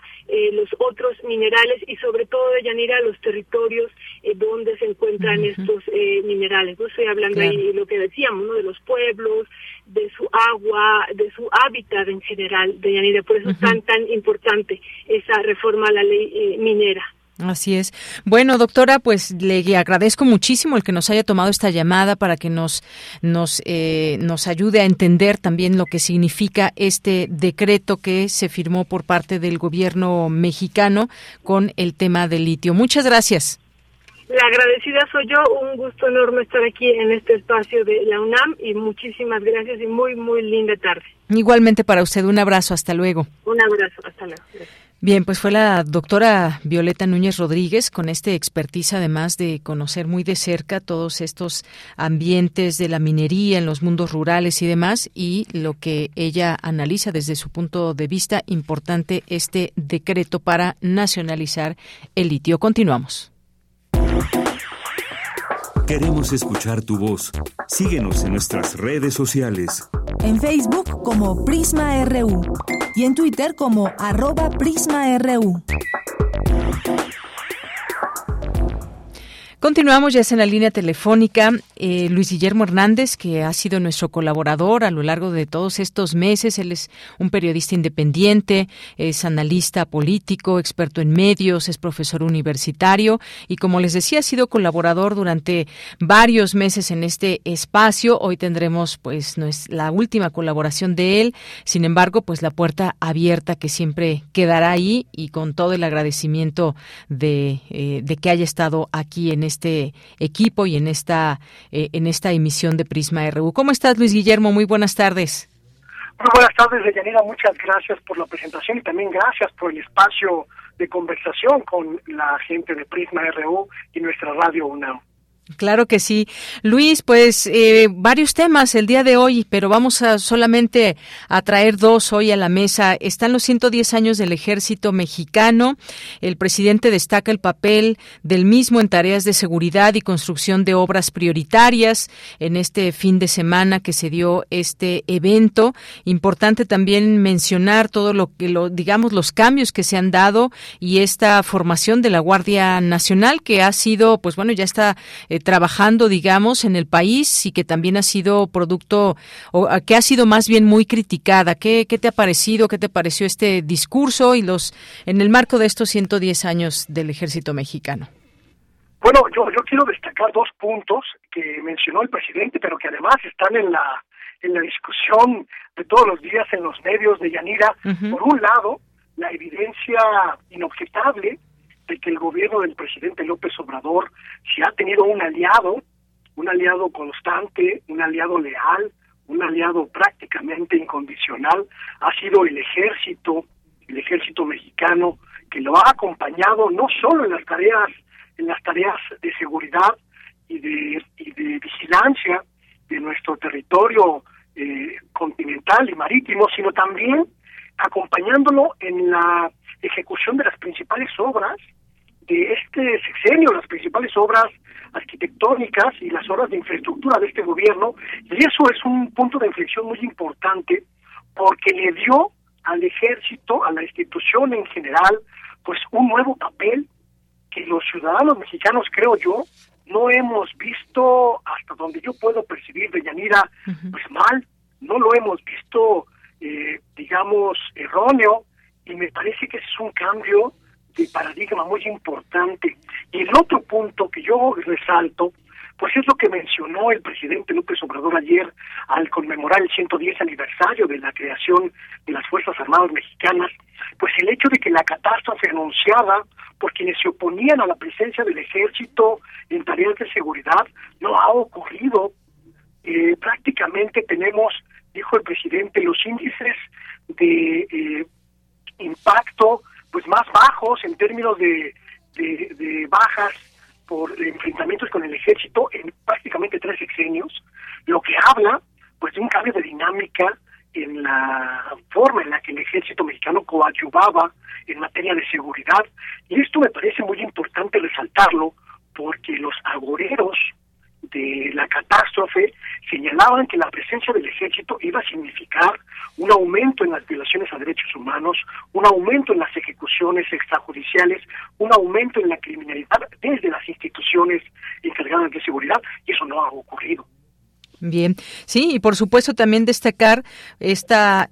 los otros minerales y sobre todo, Deyanira, los territorios donde se encuentran estos minerales. No estoy hablando ahí lo que decíamos, ¿no? De los pueblos, de su agua, de su hábitat en general, Deyanira. Por eso es tan importante esa reforma a la ley minera. Así es. Bueno, doctora, pues le agradezco muchísimo el que nos haya tomado esta llamada para que nos ayude a entender también lo que significa este decreto que se firmó por parte del gobierno mexicano con el tema del litio. Muchas gracias. La agradecida soy yo, un gusto enorme estar aquí en este espacio de la UNAM, y muchísimas gracias y muy, muy linda tarde. Igualmente para usted, un abrazo, hasta luego. Un abrazo, hasta luego. Gracias. Bien, pues fue la doctora Violeta Núñez Rodríguez, con este expertise, además de conocer muy de cerca todos estos ambientes de la minería en los mundos rurales y demás, y lo que ella analiza desde su punto de vista, importante este decreto para nacionalizar el litio. Continuamos. Queremos escuchar tu voz. Síguenos en nuestras redes sociales. En Facebook como Prisma RU y en Twitter como @PrismaRU. Continuamos, ya es en la línea telefónica Luis Guillermo Hernández, que ha sido nuestro colaborador a lo largo de todos estos meses. Él es un periodista independiente, es analista político, experto en medios, es profesor universitario y, como les decía, ha sido colaborador durante varios meses en este espacio. Hoy tendremos pues no es la última colaboración de él, sin embargo, pues la puerta abierta que siempre quedará ahí, y con todo el agradecimiento de que haya estado aquí en este equipo y en esta emisión de Prisma RU. ¿Cómo estás, Luis Guillermo? Muy buenas tardes. Muy buenas tardes, Deyanira. Muchas gracias por la presentación y también gracias por el espacio de conversación con la gente de Prisma RU y nuestra Radio UNAM. Claro que sí. Luis, pues varios temas el día de hoy, pero vamos a solamente a traer dos hoy a la mesa. Están los 110 años del Ejército Mexicano. El presidente destaca el papel del mismo en tareas de seguridad y construcción de obras prioritarias en este fin de semana que se dio este evento. Importante también mencionar todo lo que, los cambios que se han dado y esta formación de la Guardia Nacional, que ha sido, pues bueno, ya está trabajando, digamos, en el país, y que también ha sido producto, o que ha sido más bien muy criticada. ¿Qué te ha parecido? ¿Qué te pareció este discurso y en el marco de estos 110 años del Ejército Mexicano? Bueno, yo quiero destacar dos puntos que mencionó el presidente, pero que además están en la discusión de todos los días en los medios, de Yanira. Uh-huh. Por un lado, la evidencia inobjetable de que el gobierno del presidente López Obrador, si ha tenido un aliado constante, un aliado leal, un aliado prácticamente incondicional, ha sido el ejército mexicano, que lo ha acompañado no solo en las tareas de seguridad y de vigilancia de nuestro territorio continental y marítimo, sino también acompañándolo en la ejecución de las principales obras de este sexenio, las principales obras arquitectónicas y las obras de infraestructura de este gobierno, y eso es un punto de inflexión muy importante, porque le dio al ejército, a la institución en general, pues un nuevo papel que los ciudadanos mexicanos, creo yo, no hemos visto, hasta donde yo puedo percibir, de Yanira, uh-huh, pues mal, no lo hemos visto, digamos, erróneo, y me parece que ese es un cambio de paradigma muy importante. Y el otro punto que yo resalto, pues es lo que mencionó el presidente López Obrador ayer al conmemorar el 110 aniversario de la creación de las Fuerzas Armadas Mexicanas, pues el hecho de que la catástrofe anunciada por quienes se oponían a la presencia del ejército en tareas de seguridad no ha ocurrido. Prácticamente tenemos, dijo el presidente, los índices de impacto pues más bajos en términos de bajas por enfrentamientos con el ejército en prácticamente 3 sexenios, lo que habla pues de un cambio de dinámica en la forma en la que el ejército mexicano coadyuvaba en materia de seguridad, y esto me parece muy importante resaltarlo, porque los agoreros de la catástrofe señalaban que la presencia del ejército iba a significar un aumento en las violaciones a derechos humanos, un aumento en las ejecuciones extrajudiciales, un aumento en la criminalidad desde las instituciones encargadas de seguridad, y eso no ha ocurrido. Bien, sí, y por supuesto también destacar esta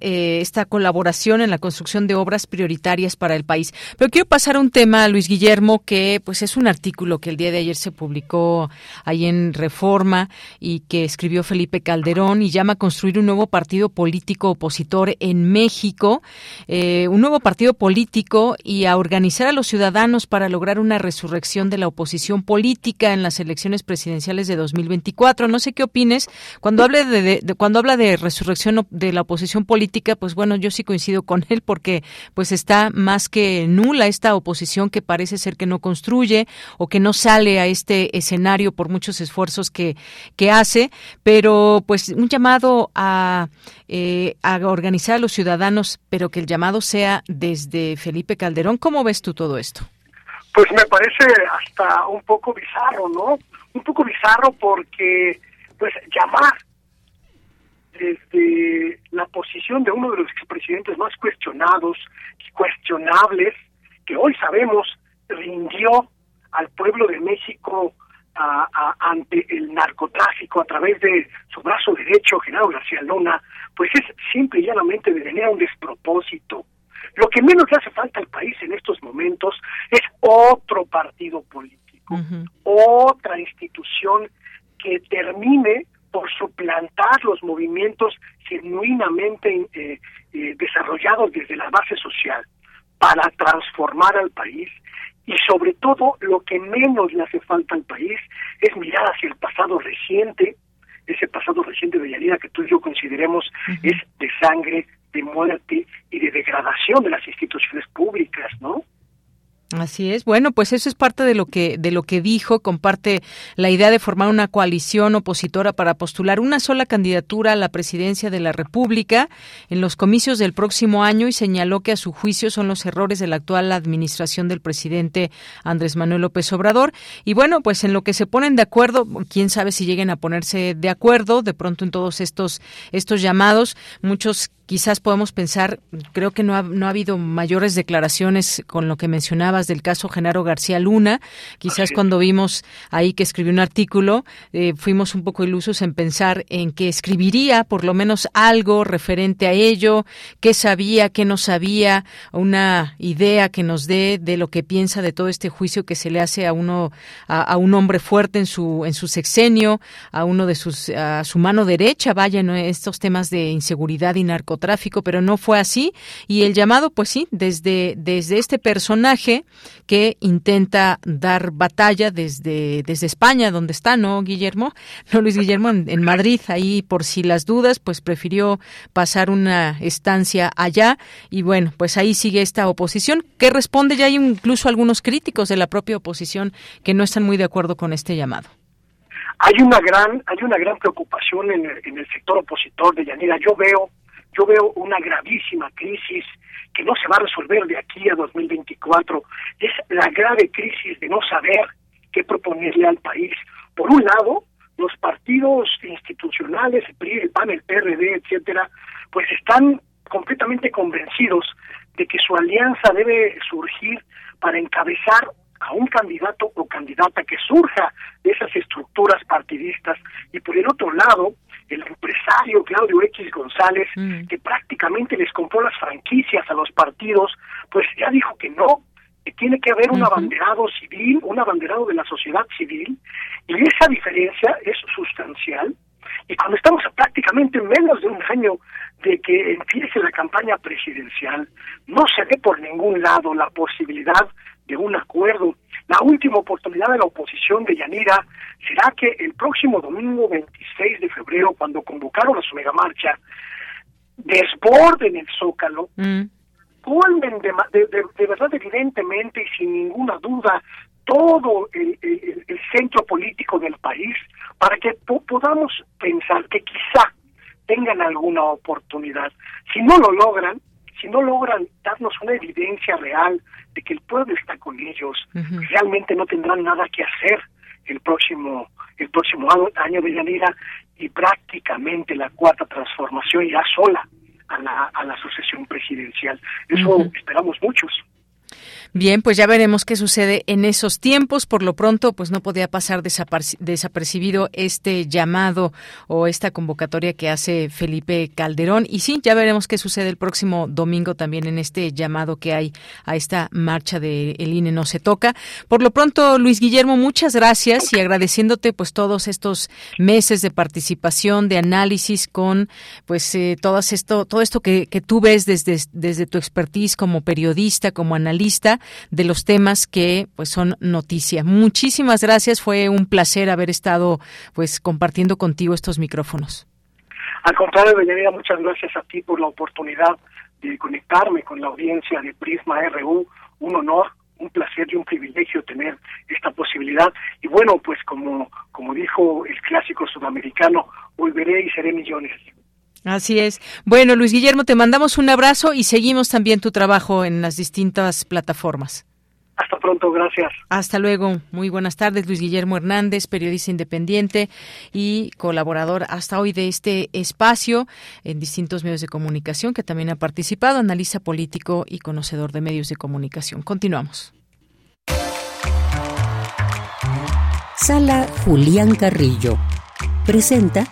colaboración en la construcción de obras prioritarias para el país. Pero quiero pasar a un tema, Luis Guillermo, que pues es un artículo que el día de ayer se publicó ahí en Reforma y que escribió Felipe Calderón, y llama a construir un nuevo partido político opositor en México, un nuevo partido político, y a organizar a los ciudadanos para lograr una resurrección de la oposición política en las elecciones presidenciales de 2024. No sé qué opines. Cuando habla de resurrección de la oposición política, pues bueno, yo sí coincido con él, porque pues está más que nula esta oposición, que parece ser que no construye o que no sale a este escenario por muchos esfuerzos que hace. Pero pues un llamado a organizar a los ciudadanos, pero que el llamado sea desde Felipe Calderón. ¿Cómo ves tú todo esto? pues me parece hasta un poco bizarro, ¿no? Un poco bizarro porque, pues, llamar desde la posición de uno de los expresidentes más cuestionables, que hoy sabemos rindió al pueblo de México ante el narcotráfico a través de su brazo derecho, Genaro García Luna, pues es simple y llanamente de venir a un despropósito. Lo que menos le hace falta al país en estos momentos es otro partido político, otra institución que termine por suplantar los movimientos genuinamente desarrollados desde la base social para transformar al país. Y sobre todo, lo que menos le hace falta al país es mirar hacia el pasado reciente, ese pasado reciente de Yanira que tú y yo consideremos es de sangre, de muerte y de degradación de las instituciones públicas, ¿no? Así es. Bueno, pues eso es parte de lo que dijo. Comparte la idea de formar una coalición opositora para postular una sola candidatura a la presidencia de la República en los comicios del próximo año y señaló que a su juicio son los errores de la actual administración del presidente Andrés Manuel López Obrador. Y bueno, pues en lo que se ponen de acuerdo, quién sabe si lleguen a ponerse de acuerdo de pronto en todos estos llamados. Muchos quizás podemos pensar, creo que no ha habido mayores declaraciones con lo que mencionabas del caso Genaro García Luna. Quizás cuando vimos ahí que escribió un artículo, fuimos un poco ilusos en pensar en que escribiría por lo menos algo referente a ello, qué sabía, qué no sabía, una idea que nos dé de lo que piensa de todo este juicio que se le hace a un hombre fuerte en su sexenio, a su mano derecha, vaya, en estos temas de inseguridad y narcotráfico. Pero no fue así, y el llamado, pues sí, desde este personaje que intenta dar batalla desde España, donde está, ¿no, Guillermo? No, Luis Guillermo, en Madrid, ahí por si las dudas, pues prefirió pasar una estancia allá, y bueno, pues ahí sigue esta oposición, que responde, ya hay incluso algunos críticos de la propia oposición que no están muy de acuerdo con este llamado. Hay una gran preocupación en el sector opositor de Yanira. Yo veo una gravísima crisis que no se va a resolver de aquí a 2024. Es la grave crisis de no saber qué proponerle al país. Por un lado, los partidos institucionales, el PRI, el PAN, el PRD, etcétera, pues están completamente convencidos de que su alianza debe surgir para encabezar a un candidato o candidata que surja de esas estructuras partidistas. Y por el otro lado, el empresario Claudio X González, que prácticamente les compró las franquicias a los partidos, pues ya dijo que no, que tiene que haber un abanderado civil, un abanderado de la sociedad civil, y esa diferencia es sustancial. Y cuando estamos a prácticamente menos de un año de que empiece la campaña presidencial, no se ve por ningún lado la posibilidad de un acuerdo. La última oportunidad de la oposición de Yanira será que el próximo domingo 26 de febrero, cuando convocaron a su megamarcha, desborden el Zócalo, colmen de verdad, evidentemente y sin ninguna duda, todo el centro político del país, para que podamos pensar que quizá tengan alguna oportunidad. Si no logran darnos una evidencia real de que el pueblo está con ellos, realmente no tendrán nada que hacer el próximo año de Yanira, y prácticamente la cuarta transformación irá sola a la sucesión presidencial. Eso esperamos muchos. Bien, pues ya veremos qué sucede en esos tiempos. Por lo pronto, pues no podía pasar desapercibido este llamado o esta convocatoria que hace Felipe Calderón. Y sí, ya veremos qué sucede el próximo domingo también en este llamado que hay a esta marcha de El INE no se toca. Por lo pronto, Luis Guillermo, muchas gracias, y agradeciéndote pues todos estos meses de participación, de análisis con pues todo esto que tú ves desde tu expertise como periodista, como analista, de los temas que pues son noticia. Muchísimas gracias, fue un placer haber estado pues compartiendo contigo estos micrófonos. Al contrario, Bellavida, muchas gracias a ti por la oportunidad de conectarme con la audiencia de Prisma RU, un honor, un placer y un privilegio tener esta posibilidad. Y bueno, pues como dijo el clásico sudamericano, volveré y seré millones. Así es. Bueno, Luis Guillermo, te mandamos un abrazo y seguimos también tu trabajo en las distintas plataformas. Hasta pronto, gracias. Hasta luego. Muy buenas tardes, Luis Guillermo Hernández, periodista independiente y colaborador hasta hoy de este espacio en distintos medios de comunicación, que también ha participado, analista político y conocedor de medios de comunicación. Continuamos. Sala Julián Carrillo presenta.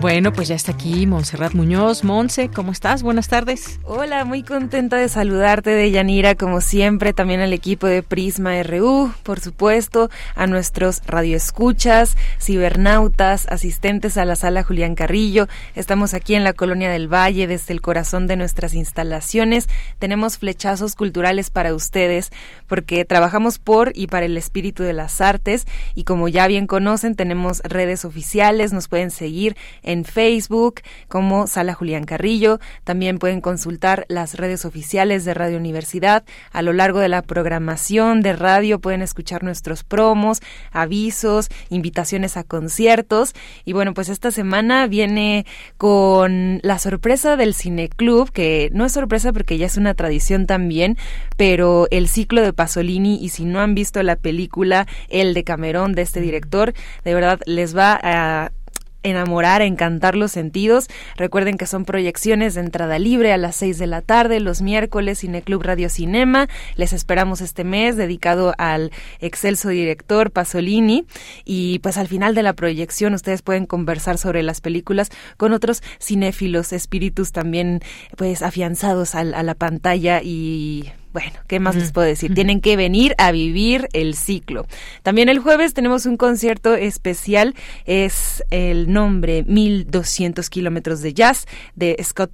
Bueno, pues ya está aquí Montserrat Muñoz. Monse, ¿cómo estás? Buenas tardes. Hola, muy contenta de saludarte, Deyanira, como siempre, también al equipo de Prisma RU, por supuesto, a nuestros radioescuchas, cibernautas, asistentes a la Sala Julián Carrillo. Estamos aquí en la Colonia del Valle, desde el corazón de nuestras instalaciones. Tenemos flechazos culturales para ustedes, porque trabajamos por y para el espíritu de las artes, y como ya bien conocen, tenemos redes oficiales, nos pueden seguir en Facebook como Sala Julián Carrillo. También pueden consultar las redes oficiales de Radio Universidad. A lo largo de la programación de radio pueden escuchar nuestros promos, avisos, invitaciones a conciertos. Y bueno, pues esta semana viene con la sorpresa del Cineclub, que no es sorpresa porque ya es una tradición también, pero el ciclo de Pasolini, y si no han visto la película El Decamerón de este director, de verdad les va a enamorar, encantar los sentidos. Recuerden que son proyecciones de entrada libre a las 6 de la tarde, los miércoles, Cineclub Radio Cinema. Les esperamos este mes, dedicado al excelso director Pasolini, y pues al final de la proyección ustedes pueden conversar sobre las películas con otros cinéfilos, espíritus también pues afianzados a la pantalla. Y bueno, ¿qué más les puedo decir? Tienen que venir a vivir el ciclo. También el jueves tenemos un concierto especial, es el nombre 1200 kilómetros de jazz de Scott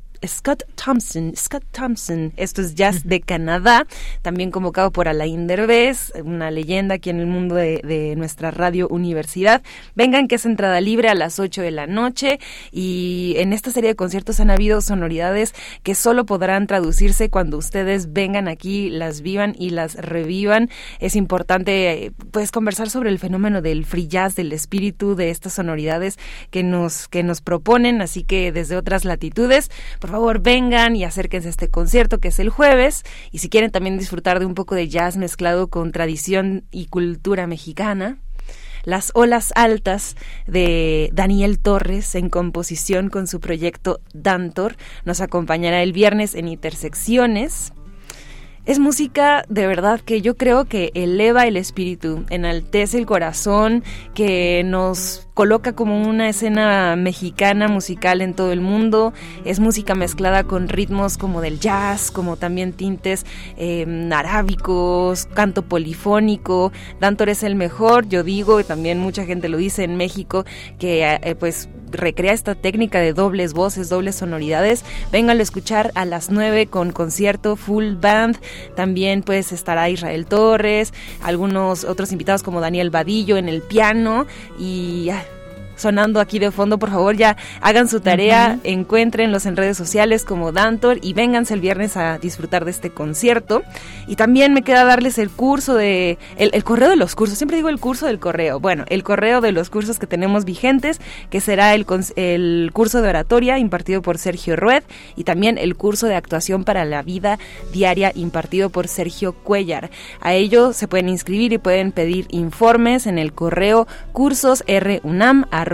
Thompson, esto es jazz de Canadá, también convocado por Alain Derbez, una leyenda aquí en el mundo de nuestra Radio Universidad. Vengan, que es entrada libre a las 8 de la noche, y en esta serie de conciertos han habido sonoridades que solo podrán traducirse cuando ustedes vengan aquí, las vivan y las revivan. Es importante pues conversar sobre el fenómeno del free jazz, del espíritu de estas sonoridades que nos proponen, así que desde otras latitudes, por favor, vengan y acérquense a este concierto, que es el jueves. Y si quieren también disfrutar de un poco de jazz mezclado con tradición y cultura mexicana, Las Olas Altas de Daniel Torres, en composición con su proyecto Dantor, nos acompañará el viernes en Intersecciones. Es música de verdad que yo creo que eleva el espíritu, enaltece el corazón, que nos coloca como una escena mexicana musical en todo el mundo. Es música mezclada con ritmos como del jazz, como también tintes arábicos, canto polifónico. Dantor es el mejor, yo digo, y también mucha gente lo dice en México, que pues recrea esta técnica de dobles voces, dobles sonoridades. Vénganlo a escuchar a las 9 con concierto full band. También pues estará Israel Torres, algunos otros invitados como Daniel Vadillo en el piano, y sonando aquí de fondo, por favor, ya hagan su tarea, encuéntrenlos en redes sociales como Dantor, y vénganse el viernes a disfrutar de este concierto. Y también me queda darles el curso de el correo de los cursos, siempre digo el curso del correo, bueno, el correo de los cursos que tenemos vigentes, que será el curso de oratoria impartido por Sergio Rued, y también el curso de actuación para la vida diaria impartido por Sergio Cuellar. A ello se pueden inscribir y pueden pedir informes en el correo cursosrunam@gmail.com,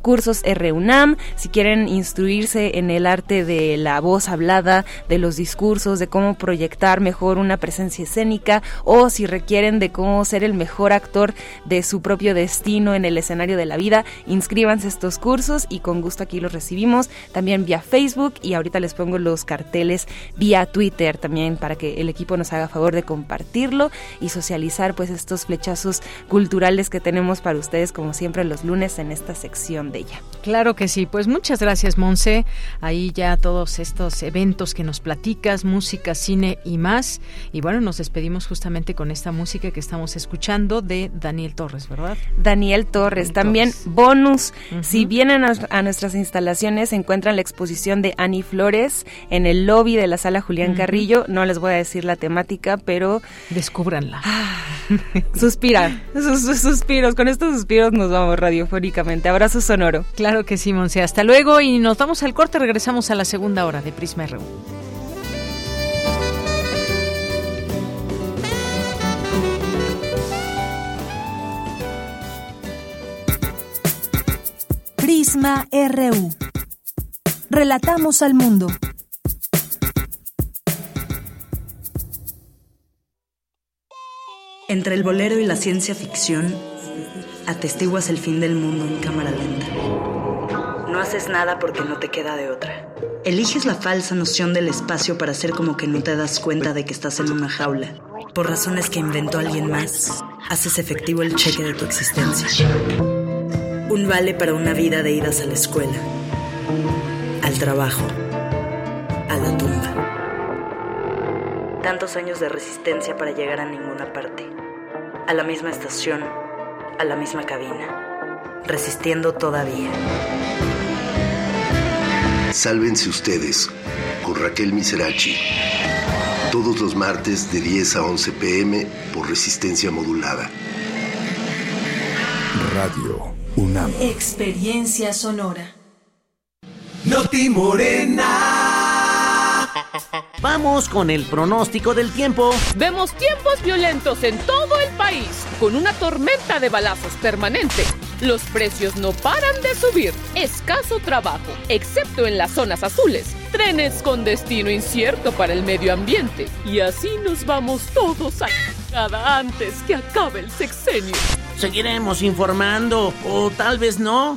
cursos RUNAM. Si quieren instruirse en el arte de la voz hablada, de los discursos, de cómo proyectar mejor una presencia escénica, o si requieren de cómo ser el mejor actor de su propio destino en el escenario de la vida, inscríbanse a estos cursos y con gusto aquí los recibimos, también vía Facebook, y ahorita les pongo los carteles vía Twitter también, para que el equipo nos haga favor de compartirlo y socializar pues estos flechazos culturales que tenemos para ustedes, como siempre, los lunes en esta sección de ella. Claro que sí, pues muchas gracias, Monse. Ahí ya todos estos eventos que nos platicas, música, cine y más. Y bueno, nos despedimos justamente con esta música que estamos escuchando de Daniel Torres, ¿verdad? Daniel Torres, también bonus. Si vienen a nuestras instalaciones, encuentran la exposición de Ani Flores en el lobby de la Sala Julián Carrillo. No les voy a decir la temática, pero descúbranla. Suspiran, suspiros, con estos suspiros corridos nos vamos radiofónicamente. Abrazo sonoro. Claro que sí, Monse. Hasta luego y nos vamos al corte. Regresamos a la segunda hora de Prisma RU. Prisma RU. Relatamos al mundo. Entre el bolero y la ciencia ficción, atestiguas el fin del mundo en cámara lenta. No haces nada porque no te queda de otra. Eliges la falsa noción del espacio para hacer como que no te das cuenta de que estás en una jaula. Por razones que inventó alguien más, haces efectivo el cheque de tu existencia. Un vale para una vida de idas a la escuela, al trabajo, a la tumba. Tantos años de resistencia para llegar a ninguna parte, a la misma estación, a la misma cabina, resistiendo todavía. Sálvense ustedes, con Raquel Miserachi. Todos los martes de 10 a 11 pm por Resistencia Modulada. Radio UNAM. Experiencia sonora. Noti Morena. Vamos con el pronóstico del tiempo. Vemos tiempos violentos en todo el país, con una tormenta de balazos permanente. Los precios no paran de subir. Escaso trabajo, excepto en las zonas azules. Trenes con destino incierto para el medio ambiente. Y así nos vamos todos a cada antes que acabe el sexenio. Seguiremos informando, o tal vez no.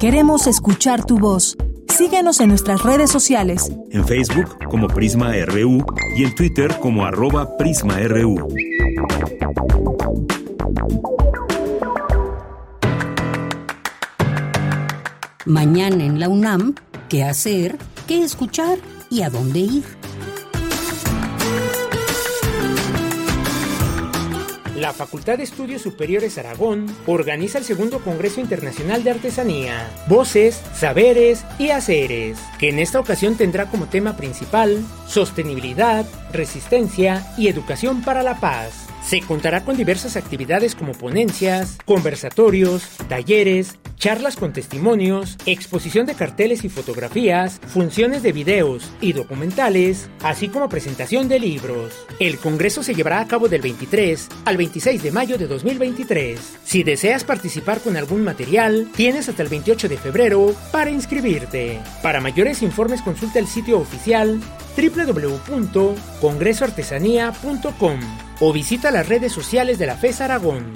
Queremos escuchar tu voz. Síguenos en nuestras redes sociales. En Facebook como Prisma RU y en Twitter como @PrismaRU. Mañana en la UNAM, ¿qué hacer, qué escuchar y a dónde ir? La Facultad de Estudios Superiores Aragón organiza el segundo Congreso Internacional de Artesanía, Voces, Saberes y Haceres, que en esta ocasión tendrá como tema principal sostenibilidad, resistencia y educación para la paz. Se contará con diversas actividades como ponencias, conversatorios, talleres, charlas con testimonios, exposición de carteles y fotografías, funciones de videos y documentales, así como presentación de libros. El Congreso se llevará a cabo del 23 al 26 de mayo de 2023. Si deseas participar con algún material, tienes hasta el 28 de febrero para inscribirte. Para mayores informes consulta el sitio oficial www.congresoartesanía.com o visita las redes sociales de la FES Aragón.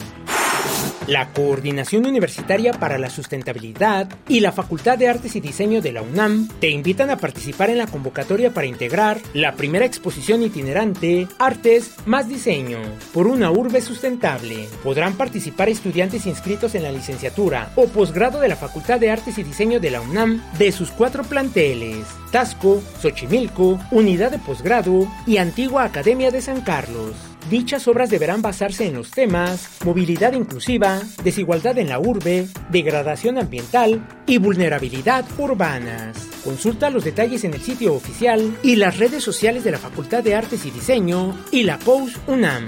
La Coordinación Universitaria para la Sustentabilidad y la Facultad de Artes y Diseño de la UNAM te invitan a participar en la convocatoria para integrar la primera exposición itinerante Artes más Diseño por una urbe sustentable. Podrán participar estudiantes inscritos en la licenciatura o posgrado de la Facultad de Artes y Diseño de la UNAM de sus 4 planteles: Taxco, Xochimilco, Unidad de Posgrado y Antigua Academia de San Carlos. Dichas obras deberán basarse en los temas movilidad inclusiva, desigualdad en la urbe, degradación ambiental y vulnerabilidad urbanas. Consulta los detalles en el sitio oficial y las redes sociales de la Facultad de Artes y Diseño y la COUS UNAM.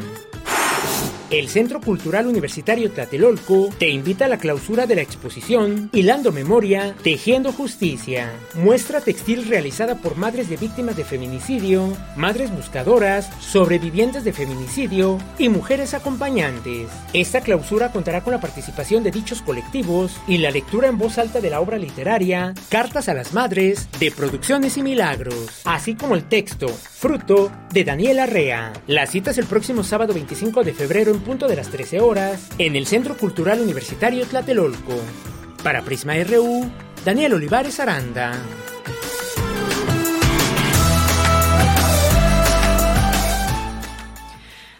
el Centro Cultural Universitario Tlatelolco te invita a la clausura de la exposición Hilando Memoria, Tejiendo Justicia, muestra textil realizada por madres de víctimas de feminicidio, madres buscadoras, sobrevivientes de feminicidio y mujeres acompañantes. Esta clausura contará con la participación de dichos colectivos y la lectura en voz alta de la obra literaria Cartas a las Madres, de Producciones y Milagros, así como el texto Fruto, de Daniel Arrea. La cita es el próximo sábado 25 de febrero en punto de las 13 horas en el Centro Cultural Universitario Tlatelolco. Para Prisma RU, Daniel Olivares Aranda.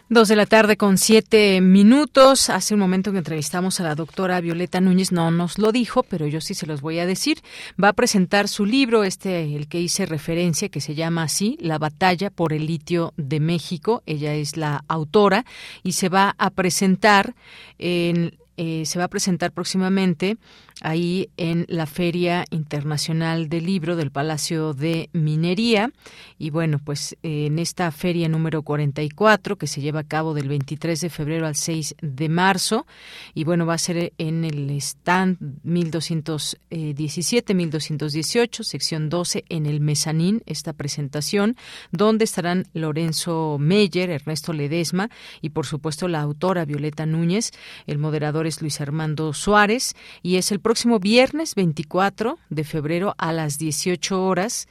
Dos de la tarde con 7 minutos. Hace un momento que entrevistamos a la doctora Violeta Núñez, no nos lo dijo, pero yo sí se los voy a decir. Va a presentar su libro, el que hice referencia, que se llama así, La batalla por el litio de México. Ella es la autora y se va a presentar próximamente ahí en la Feria Internacional del Libro del Palacio de Minería. Y bueno, pues en esta feria número 44 que se lleva a cabo del 23 de febrero al 6 de marzo. Y bueno, va a ser en el stand 1217-1218, sección 12, en el mezanín, esta presentación, donde estarán Lorenzo Meyer, Ernesto Ledesma y por supuesto la autora Violeta Núñez. El moderador es Luis Armando Suárez y es el próximo viernes 24 de febrero a las 18 horas,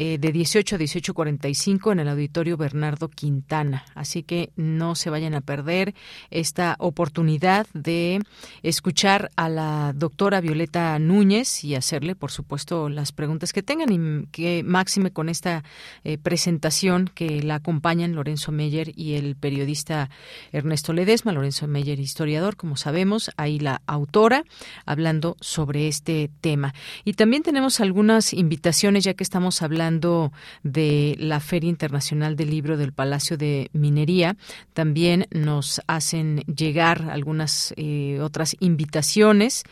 de 18 a 18:45 en el Auditorio Bernardo Quintana. Así que no se vayan a perder esta oportunidad de escuchar a la doctora Violeta Núñez y hacerle, por supuesto, las preguntas que tengan, y que máxime con esta presentación que la acompañan Lorenzo Meyer y el periodista Ernesto Ledesma. Lorenzo Meyer, historiador, como sabemos, ahí la autora, hablando sobre este tema. Y también tenemos algunas invitaciones, ya que estamos hablando de la Feria Internacional del Libro del Palacio de Minería. También nos hacen llegar algunas otras invitaciones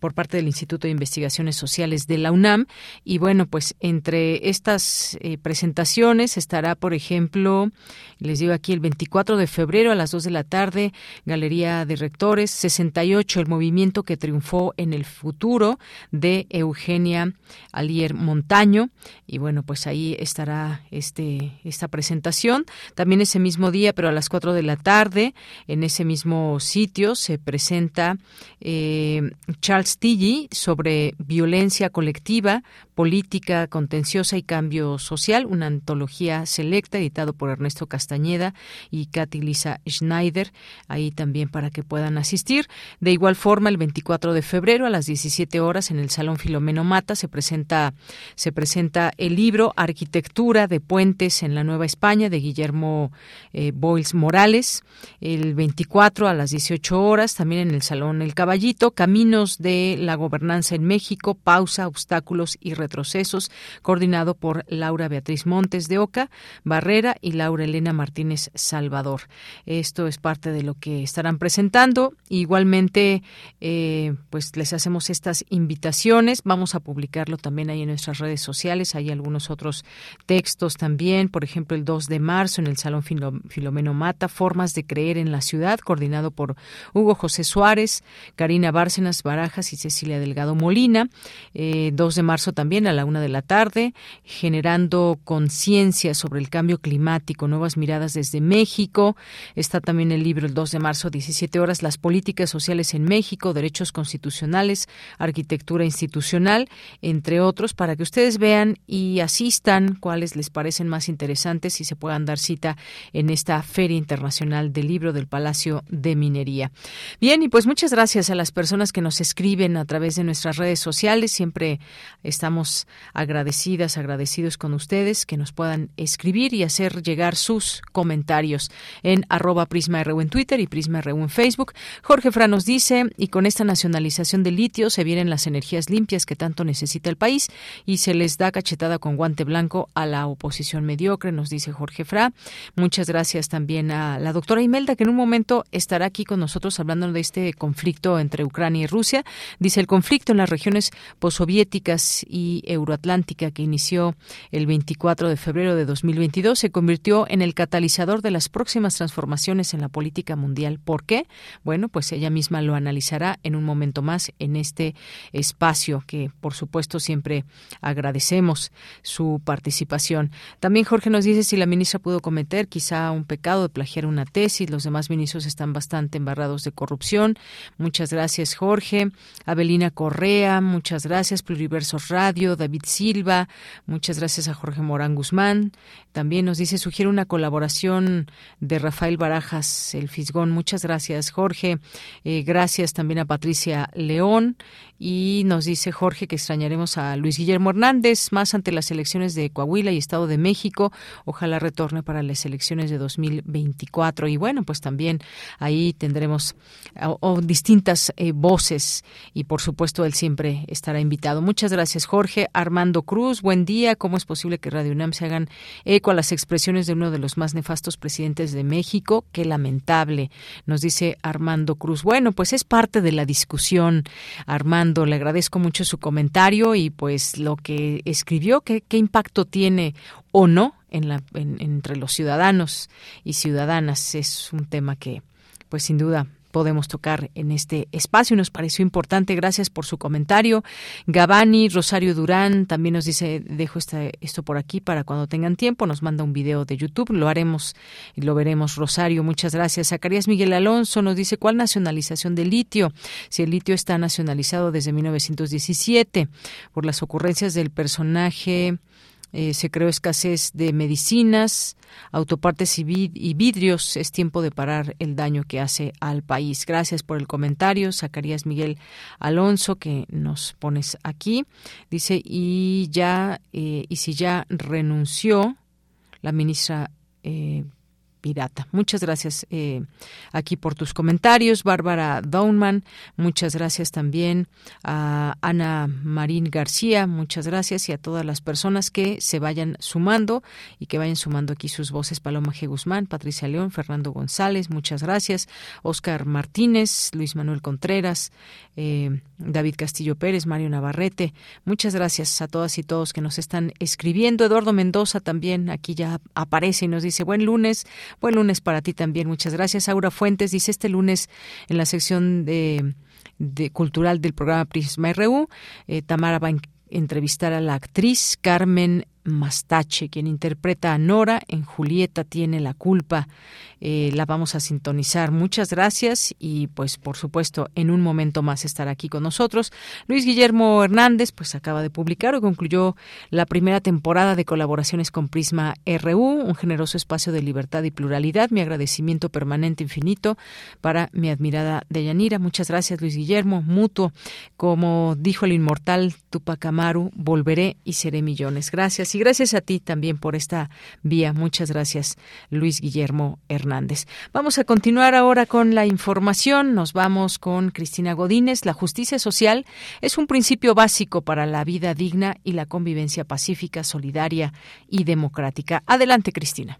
por parte del Instituto de Investigaciones Sociales de la UNAM. Y bueno, pues entre estas presentaciones estará, por ejemplo, les digo aquí, el 24 de febrero a las 2 de la tarde, Galería de Rectores, 68, el movimiento que triunfó en el futuro, de Eugenia Alier Montaño. Y bueno, pues ahí estará esta presentación. También ese mismo día, pero a las 4 de la tarde, en ese mismo sitio, se presenta Charles Tilly sobre violencia colectiva, política contenciosa y cambio social, una antología selecta, editado por Ernesto Castañeda y Katy Lisa Schneider, ahí también para que puedan asistir. De igual forma, el 24 de febrero a las 17 horas en el Salón Filomeno Mata se presenta el libro Arquitectura de Puentes en la Nueva España, de Guillermo Boils Morales. El 24 a las 18 horas también en el Salón El Caballito, Caminos de la Gobernanza en México, Pausa, Obstáculos y Retrocesos, coordinado por Laura Beatriz Montes de Oca Barrera y Laura Elena Martínez Salvador. Esto es parte de lo que estarán presentando. Igualmente, pues les hacemos estas invitaciones. Vamos a publicarlo también ahí en nuestras redes sociales. Hay algunos otros textos también. Por ejemplo, el 2 de marzo en el Salón Filomeno Mata, Formas de Creer en la Ciudad, coordinado por Hugo José Suárez, Karina Bárcenas Barajas y Cecilia Delgado Molina. 2 de marzo también a la 1 de la tarde, Generando Conciencia sobre el Cambio Climático, Nuevas Miradas desde México. Está también el libro el 2 de marzo, 17 horas, Las Políticas Sociales en México, Derechos Constitucionales, Arquitectura Institucional, entre otros, para que ustedes vean y asistan cuáles les parecen más interesantes y se puedan dar cita en esta Feria Internacional del Libro del Palacio de Minería. Bien, y pues muchas gracias a las personas que nos escriben a través de nuestras redes sociales. Siempre estamos agradecidos con ustedes que nos puedan escribir y hacer llegar sus comentarios en @PrismaRU en Twitter y PrismaRU en Facebook. Jorge Fra nos dice, y con esta nacionalización del litio se vienen las energías limpias que tanto necesita el país y se les da cachetada con guante blanco a la oposición mediocre, nos dice Jorge Fra. Muchas gracias también a la doctora Imelda, que en un momento estará aquí con nosotros hablando de este conflicto entre Ucrania y Rusia. Rusia. Dice: el conflicto en las regiones postsoviéticas y euroatlántica que inició el 24 de febrero de 2022 se convirtió en el catalizador de las próximas transformaciones en la política mundial. ¿Por qué? Bueno, pues ella misma lo analizará en un momento más en este espacio que, por supuesto, siempre agradecemos su participación. También Jorge nos dice si la ministra pudo cometer quizá un pecado de plagiar una tesis. Los demás ministros están bastante embarrados de corrupción. Muchas gracias, Jorge. Abelina Correa, muchas gracias. Pluriversos Radio, David Silva, muchas gracias a Jorge Morán Guzmán. También nos dice, sugiere una colaboración de Rafael Barajas, el Fisgón. Muchas gracias, Jorge. Gracias también a Patricia León. Y nos dice Jorge que extrañaremos a Luis Guillermo Hernández más ante las elecciones de Coahuila y Estado de México. Ojalá retorne para las elecciones de 2024. Y bueno, pues también ahí tendremos distintas voces y, por supuesto, él siempre estará invitado. Muchas gracias, Jorge. Armando Cruz, buen día. ¿Cómo es posible que Radio UNAM se hagan eco a las expresiones de uno de los más nefastos presidentes de México? Qué lamentable, nos dice Armando Cruz. Bueno, pues es parte de la discusión, Armando. Le agradezco mucho su comentario y pues lo que escribió, qué impacto tiene o no entre los ciudadanos y ciudadanas. Es un tema que pues sin duda podemos tocar en este espacio y nos pareció importante. Gracias por su comentario. Gabani, Rosario Durán también nos dice, dejo esto por aquí para cuando tengan tiempo. Nos manda un video de YouTube, lo haremos y lo veremos, Rosario. Muchas gracias. Zacarías Miguel Alonso nos dice, ¿cuál nacionalización del litio? Si el litio está nacionalizado desde 1917 por las ocurrencias del personaje. Se creó escasez de medicinas, autopartes y vidrios. Es tiempo de parar el daño que hace al país. Gracias por el comentario, Zacarías Miguel Alonso, que nos pones aquí. Dice, y si ya renunció la ministra pirata. Muchas gracias aquí por tus comentarios. Bárbara Downman, muchas gracias también a Ana Marín García, muchas gracias, y a todas las personas que se vayan sumando y que vayan sumando aquí sus voces. Paloma G. Guzmán, Patricia León, Fernando González, muchas gracias. Óscar Martínez, Luis Manuel Contreras, David Castillo Pérez, Mario Navarrete, muchas gracias a todas y todos que nos están escribiendo. Eduardo Mendoza también aquí ya aparece y nos dice, buen lunes para ti también, muchas gracias. Aura Fuentes dice, este lunes en la sección de cultural del programa Prisma RU, Tamara va a entrevistar a la actriz Carmen Mastache, quien interpreta a Nora en Julieta tiene la culpa. La vamos a sintonizar. Muchas gracias y pues por supuesto en un momento más estará aquí con nosotros. Luis Guillermo Hernández pues acaba de publicar o concluyó la primera temporada de colaboraciones con Prisma RU, un generoso espacio de libertad y pluralidad. Mi agradecimiento permanente infinito para mi admirada Deyanira. Muchas gracias, Luis Guillermo, mutuo. Como dijo el inmortal Tupac Amaru, volveré y seré millones. Gracias. Y gracias a ti también por esta vía. Muchas gracias, Luis Guillermo Hernández. Vamos a continuar ahora con la información. Nos vamos con Cristina Godínez. La justicia social es un principio básico para la vida digna y la convivencia pacífica, solidaria y democrática. Adelante, Cristina.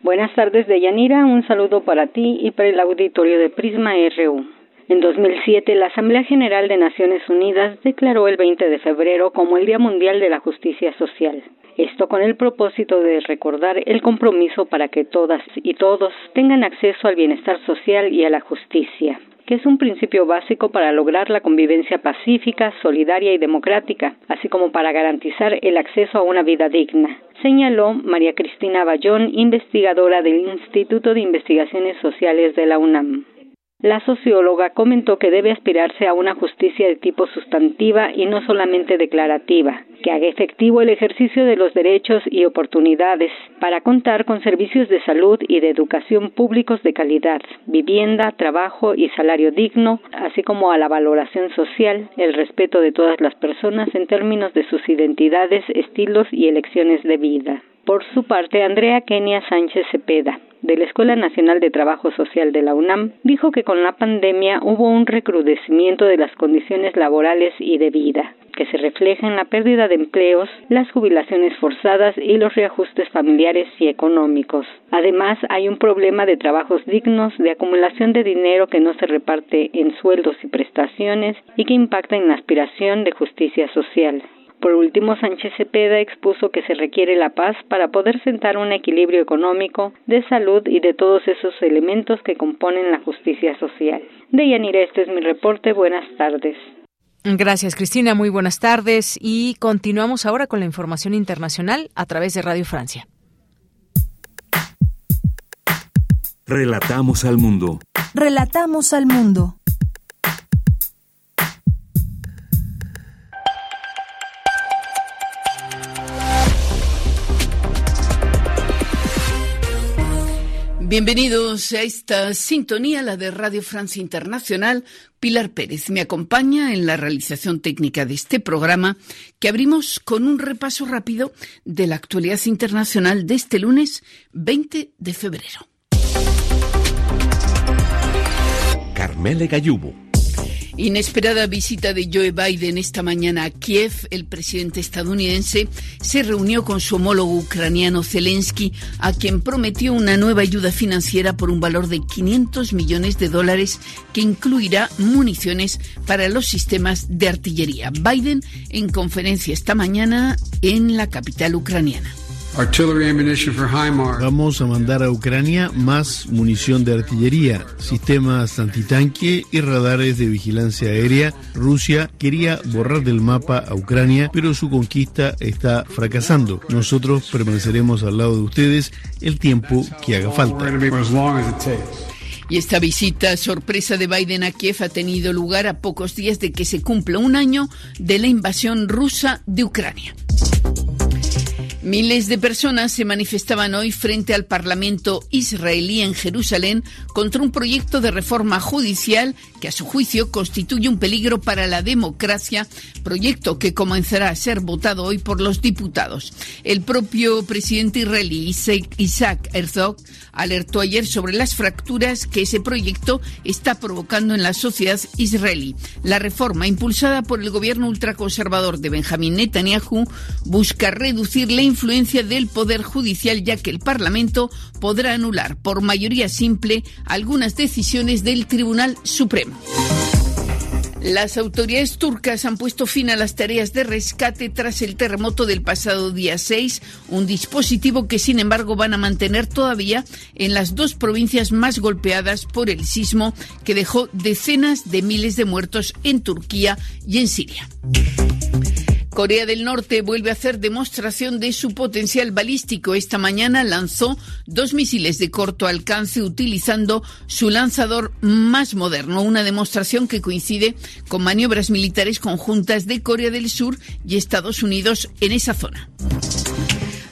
Buenas tardes, Deyanira. Un saludo para ti y para el auditorio de Prisma RU. En 2007, la Asamblea General de Naciones Unidas declaró el 20 de febrero como el Día Mundial de la Justicia Social. Esto con el propósito de recordar el compromiso para que todas y todos tengan acceso al bienestar social y a la justicia, que es un principio básico para lograr la convivencia pacífica, solidaria y democrática, así como para garantizar el acceso a una vida digna, señaló María Cristina Bayón, investigadora del Instituto de Investigaciones Sociales de la UNAM. La socióloga comentó que debe aspirarse a una justicia de tipo sustantiva y no solamente declarativa, que haga efectivo el ejercicio de los derechos y oportunidades para contar con servicios de salud y de educación públicos de calidad, vivienda, trabajo y salario digno, así como a la valoración social, el respeto de todas las personas en términos de sus identidades, estilos y elecciones de vida. Por su parte, Andrea Kenia Sánchez Cepeda, de la Escuela Nacional de Trabajo Social de la UNAM, dijo que con la pandemia hubo un recrudecimiento de las condiciones laborales y de vida, que se refleja en la pérdida de empleos, las jubilaciones forzadas y los reajustes familiares y económicos. Además, hay un problema de trabajos dignos, de acumulación de dinero que no se reparte en sueldos y prestaciones y que impacta en la aspiración de justicia social. Por último, Sánchez Cepeda expuso que se requiere la paz para poder sentar un equilibrio económico, de salud y de todos esos elementos que componen la justicia social. Deyanira, este es mi reporte. Buenas tardes. Gracias, Cristina. Muy buenas tardes. Y continuamos ahora con la información internacional a través de Radio Francia. Relatamos al mundo. Relatamos al mundo. Bienvenidos a esta sintonía, la de Radio Francia Internacional. Pilar Pérez me acompaña en la realización técnica de este programa, que abrimos con un repaso rápido de la actualidad internacional de este lunes 20 de febrero. Carmele Gayubo. Inesperada visita de Joe Biden esta mañana a Kiev. El presidente estadounidense se reunió con su homólogo ucraniano Zelensky, a quien prometió una nueva ayuda financiera por un valor de $500 millones que incluirá municiones para los sistemas de artillería. Biden en conferencia esta mañana en la capital ucraniana. Vamos a mandar a Ucrania más munición de artillería, sistemas antitanque y radares de vigilancia aérea. Rusia quería borrar del mapa a Ucrania, pero su conquista está fracasando. Nosotros permaneceremos al lado de ustedes el tiempo que haga falta. Y esta visita sorpresa de Biden a Kiev ha tenido lugar a pocos días de que se cumpla un año de la invasión rusa de Ucrania. Miles de personas se manifestaban hoy frente al Parlamento israelí en Jerusalén contra un proyecto de reforma judicial que, a su juicio, constituye un peligro para la democracia, proyecto que comenzará a ser votado hoy por los diputados. El propio presidente israelí, Isaac Herzog, alertó ayer sobre las fracturas que ese proyecto está provocando en la sociedad israelí. La reforma, impulsada por el gobierno ultraconservador de Benjamín Netanyahu, busca reducir la influencia del Poder Judicial, ya que el Parlamento podrá anular por mayoría simple algunas decisiones del Tribunal Supremo. Las autoridades turcas han puesto fin a las tareas de rescate tras el terremoto del pasado día 6, un dispositivo que, sin embargo, van a mantener todavía en las dos provincias más golpeadas por el sismo que dejó decenas de miles de muertos en Turquía y en Siria. Corea del Norte vuelve a hacer demostración de su potencial balístico. Esta mañana lanzó 2 misiles de corto alcance utilizando su lanzador más moderno, una demostración que coincide con maniobras militares conjuntas de Corea del Sur y Estados Unidos en esa zona.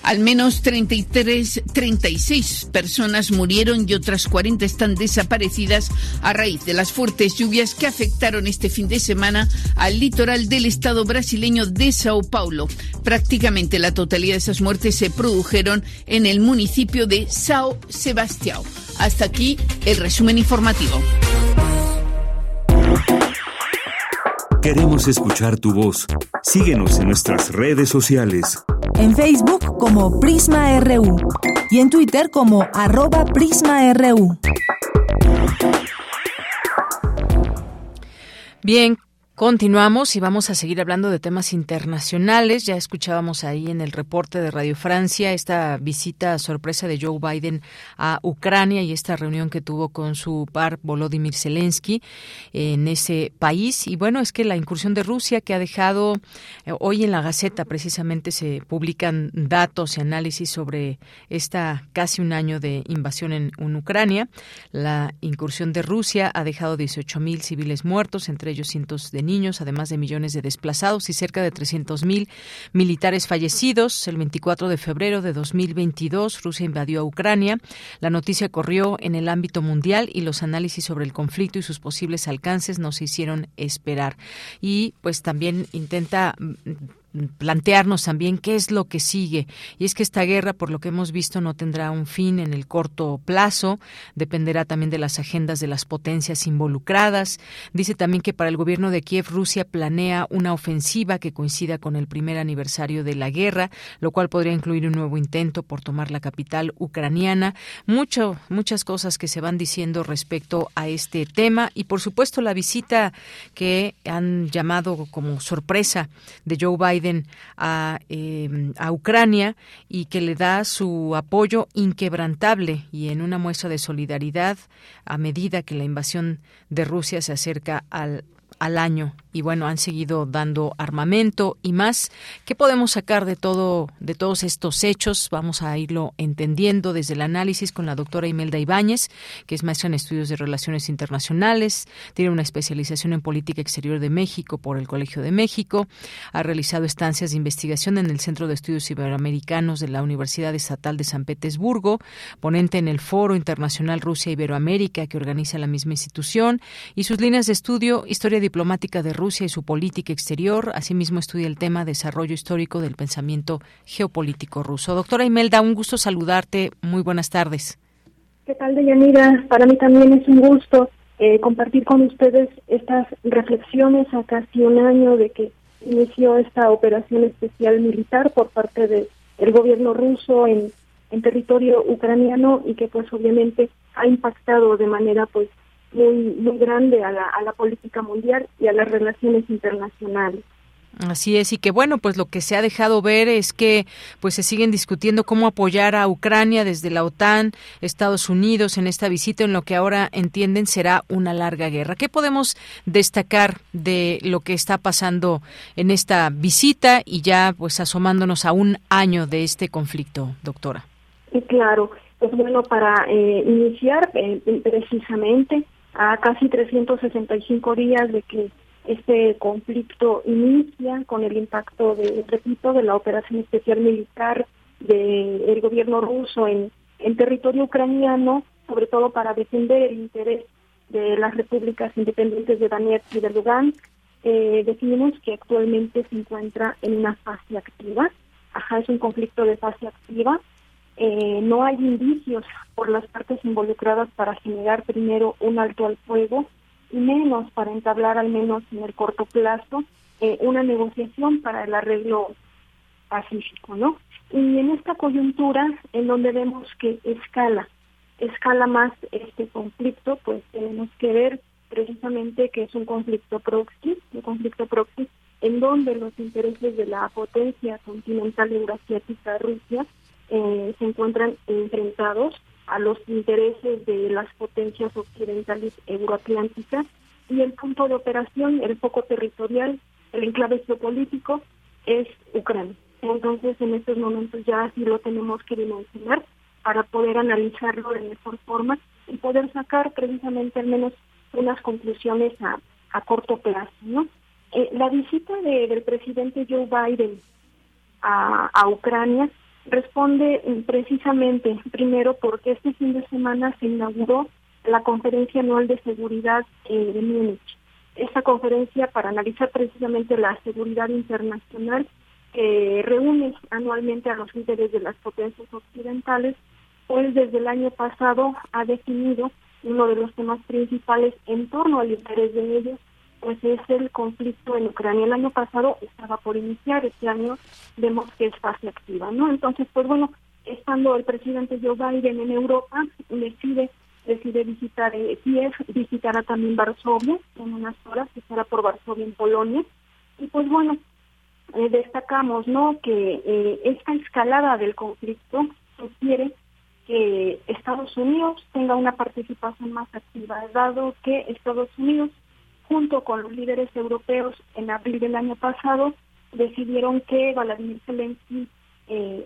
Al menos 36 personas murieron y otras 40 están desaparecidas a raíz de las fuertes lluvias que afectaron este fin de semana al litoral del estado brasileño de Sao Paulo. Prácticamente la totalidad de esas muertes se produjeron en el municipio de São Sebastião. Hasta aquí el resumen informativo. Queremos escuchar tu voz. Síguenos en nuestras redes sociales. En Facebook como Prisma RU y en Twitter como @PrismaRU. Bien, continuamos y vamos a seguir hablando de temas internacionales. Ya escuchábamos ahí en el reporte de Radio Francia esta visita sorpresa de Joe Biden a Ucrania y esta reunión que tuvo con su par Volodymyr Zelensky en ese país. Y bueno, es que la incursión de Rusia que ha dejado, hoy en la Gaceta precisamente se publican datos y análisis sobre esta casi un año de invasión en Ucrania. La incursión de Rusia ha dejado 18,000 civiles muertos, entre ellos cientos de niños, además de millones de desplazados y cerca de 300,000 militares fallecidos. El 24 de febrero de 2022, Rusia invadió a Ucrania. La noticia corrió en el ámbito mundial y los análisis sobre el conflicto y sus posibles alcances no se hicieron esperar. Y pues también intenta plantearnos también qué es lo que sigue. Y es que esta guerra, por lo que hemos visto, no tendrá un fin en el corto plazo. Dependerá también de las agendas de las potencias involucradas. Dice también que para el gobierno de Kiev, Rusia planea una ofensiva que coincida con el primer aniversario de la guerra, lo cual podría incluir un nuevo intento por tomar la capital ucraniana. Muchas cosas que se van diciendo respecto a este tema. Y por supuesto la visita que han llamado como sorpresa de Joe Biden a Ucrania, y que le da su apoyo inquebrantable y en una muestra de solidaridad a medida que la invasión de Rusia se acerca al año. Y bueno, han seguido dando armamento y más. ¿Qué podemos sacar de todos estos hechos? Vamos a irlo entendiendo desde el análisis con la doctora Imelda Ibáñez, que es maestra en Estudios de Relaciones Internacionales, tiene una especialización en Política Exterior de México por el Colegio de México, ha realizado estancias de investigación en el Centro de Estudios Iberoamericanos de la Universidad Estatal de San Petersburgo, ponente en el Foro Internacional Rusia-Iberoamérica que organiza la misma institución, y sus líneas de estudio, Historia Diplomática de Rusia y su política exterior. Asimismo, estudia el tema desarrollo histórico del pensamiento geopolítico ruso. Doctora Imelda, un gusto saludarte. Muy buenas tardes. ¿Qué tal, Deyanira? Para mí también es un gusto compartir con ustedes estas reflexiones a casi un año de que inició esta operación especial militar por parte del gobierno ruso en territorio ucraniano, y que pues obviamente ha impactado de manera pues muy, muy grande a la política mundial y a las relaciones internacionales. Así es, y que bueno, pues lo que se ha dejado ver es que pues se siguen discutiendo cómo apoyar a Ucrania desde la OTAN, Estados Unidos, en esta visita, en lo que ahora entienden será una larga guerra. ¿Qué podemos destacar de lo que está pasando en esta visita y ya pues asomándonos a un año de este conflicto, doctora? Y claro, pues bueno, para iniciar precisamente a casi 365 días de que este conflicto inicia con el impacto, de la operación especial militar del gobierno ruso en territorio ucraniano, sobre todo para defender el interés de las repúblicas independientes de Donetsk y de Lugansk, definimos que actualmente se encuentra en una fase activa. Ajá, es un conflicto de fase activa. No hay indicios por las partes involucradas para generar primero un alto al fuego, y menos para entablar, al menos en el corto plazo, una negociación para el arreglo pacífico, ¿no? Y en esta coyuntura, en donde vemos que escala más este conflicto, pues tenemos que ver precisamente que es un conflicto proxy, en donde los intereses de la potencia continental eurasiática Rusia se encuentran enfrentados a los intereses de las potencias occidentales euroatlánticas, y el punto de operación, el foco territorial, el enclave geopolítico es Ucrania. Entonces, en estos momentos ya así lo tenemos que dimensionar para poder analizarlo de mejor forma y poder sacar precisamente al menos unas conclusiones a corto plazo, ¿no? La visita del presidente Joe Biden a Ucrania responde precisamente, primero, porque este fin de semana se inauguró la Conferencia Anual de Seguridad de Múnich. Esta conferencia para analizar precisamente la seguridad internacional que reúne anualmente a los líderes de las potencias occidentales, pues desde el año pasado ha definido uno de los temas principales en torno al interés de ellos, pues es el conflicto en Ucrania. El año pasado estaba por iniciar, este año vemos que es fase activa, ¿no? Entonces, pues bueno, estando el presidente Joe Biden en Europa, decide visitar Kiev, visitará también Varsovia en unas horas, estará por Varsovia en Polonia, y pues bueno, destacamos, ¿no?, que esta escalada del conflicto sugiere que Estados Unidos tenga una participación más activa, dado que Estados Unidos, junto con los líderes europeos, en abril del año pasado decidieron que Vladimir Zelensky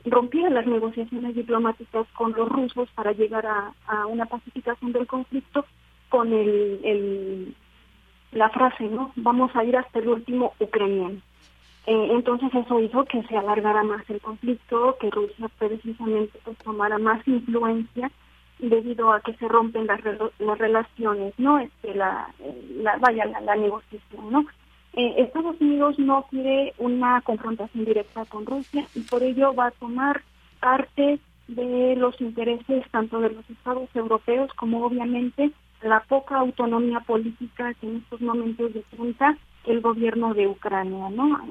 rompiera las negociaciones diplomáticas con los rusos para llegar a una pacificación del conflicto con la frase, ¿no?, vamos a ir hasta el último ucraniano. Entonces eso hizo que se alargara más el conflicto, que Rusia precisamente pues tomara más influencia, debido a que se rompen las relaciones, ¿no? La negociación, ¿no? Estados Unidos no quiere una confrontación directa con Rusia y por ello va a tomar parte de los intereses tanto de los estados europeos como obviamente la poca autonomía política que en estos momentos disfruta el gobierno de Ucrania, ¿no?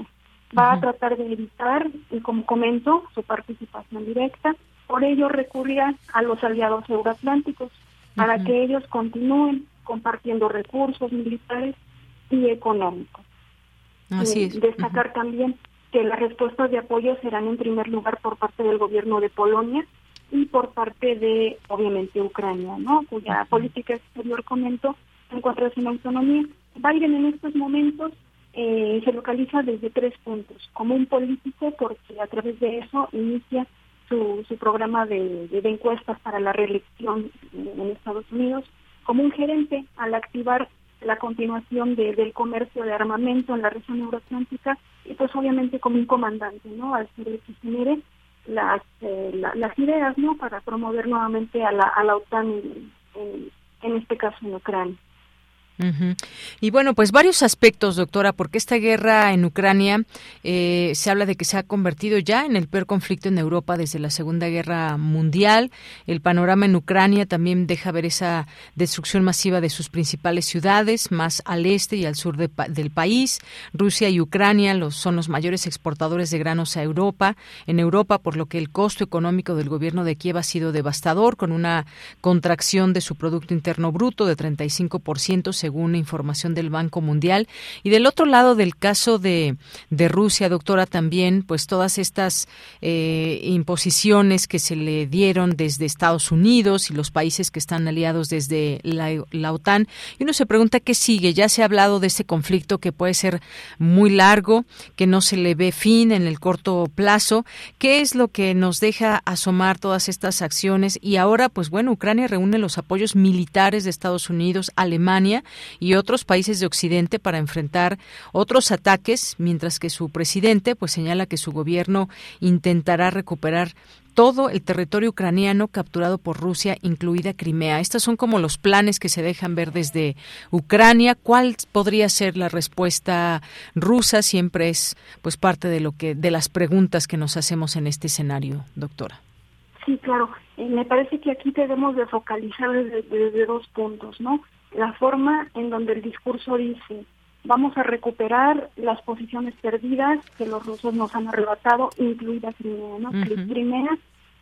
Va a tratar de evitar, como comento, su participación directa. Por ello recurrirá a los aliados euroatlánticos para que ellos continúen compartiendo recursos militares y económicos. Así es. Destacar también que las respuestas de apoyo serán en primer lugar por parte del gobierno de Polonia y por parte de, obviamente, Ucrania, ¿no? Cuya política exterior, comento, se encuentra sin autonomía. Biden en estos momentos se localiza desde 3 puntos, como un político, porque a través de eso inicia su programa de encuestas para la reelección en Estados Unidos, como un gerente al activar la continuación del comercio de armamento en la región euroatlántica y pues obviamente como un comandante, ¿no? Al ser el que genere las ideas, ¿no? Para promover nuevamente a la OTAN en este caso en Ucrania. Uh-huh. Y bueno, pues varios aspectos, doctora, porque esta guerra en Ucrania se habla de que se ha convertido ya en el peor conflicto en Europa desde la Segunda Guerra Mundial. El panorama en Ucrania también deja ver esa destrucción masiva de sus principales ciudades, más al este y al sur del país. Rusia y Ucrania son los mayores exportadores de granos a Europa, por lo que el costo económico del gobierno de Kiev ha sido devastador, con una contracción de su Producto Interno Bruto de 35%, según información del Banco Mundial. Y del otro lado del caso de Rusia, doctora, también pues todas estas imposiciones que se le dieron desde Estados Unidos y los países que están aliados desde la OTAN. Y uno se pregunta qué sigue. Ya se ha hablado de este conflicto que puede ser muy largo, que no se le ve fin en el corto plazo. ¿Qué es lo que nos deja asomar todas estas acciones? Y ahora, pues bueno, Ucrania reúne los apoyos militares de Estados Unidos, Alemania y otros países de Occidente para enfrentar otros ataques, mientras que su presidente pues señala que su gobierno intentará recuperar todo el territorio ucraniano capturado por Rusia, incluida Crimea. Estos son como los planes que se dejan ver desde Ucrania. ¿Cuál podría ser la respuesta rusa? Siempre es pues parte de lo que de las preguntas que nos hacemos en este escenario, doctora. Sí, claro. Me parece que aquí debemos de focalizar desde 2 puntos, ¿no? La forma en donde el discurso dice, vamos a recuperar las posiciones perdidas que los rusos nos han arrebatado, incluida Crimea, ¿no? Uh-huh. Crimea,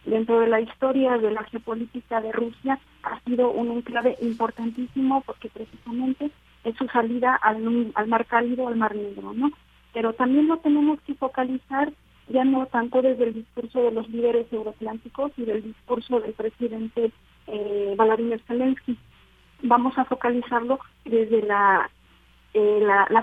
dentro de la historia de la geopolítica de Rusia, ha sido un enclave importantísimo porque precisamente es su salida al mar Cálido, al mar Negro, ¿no? Pero también lo tenemos que focalizar ya no tanto desde el discurso de los líderes euroatlánticos y del discurso del presidente Volodymyr Zelensky. Vamos a focalizarlo desde la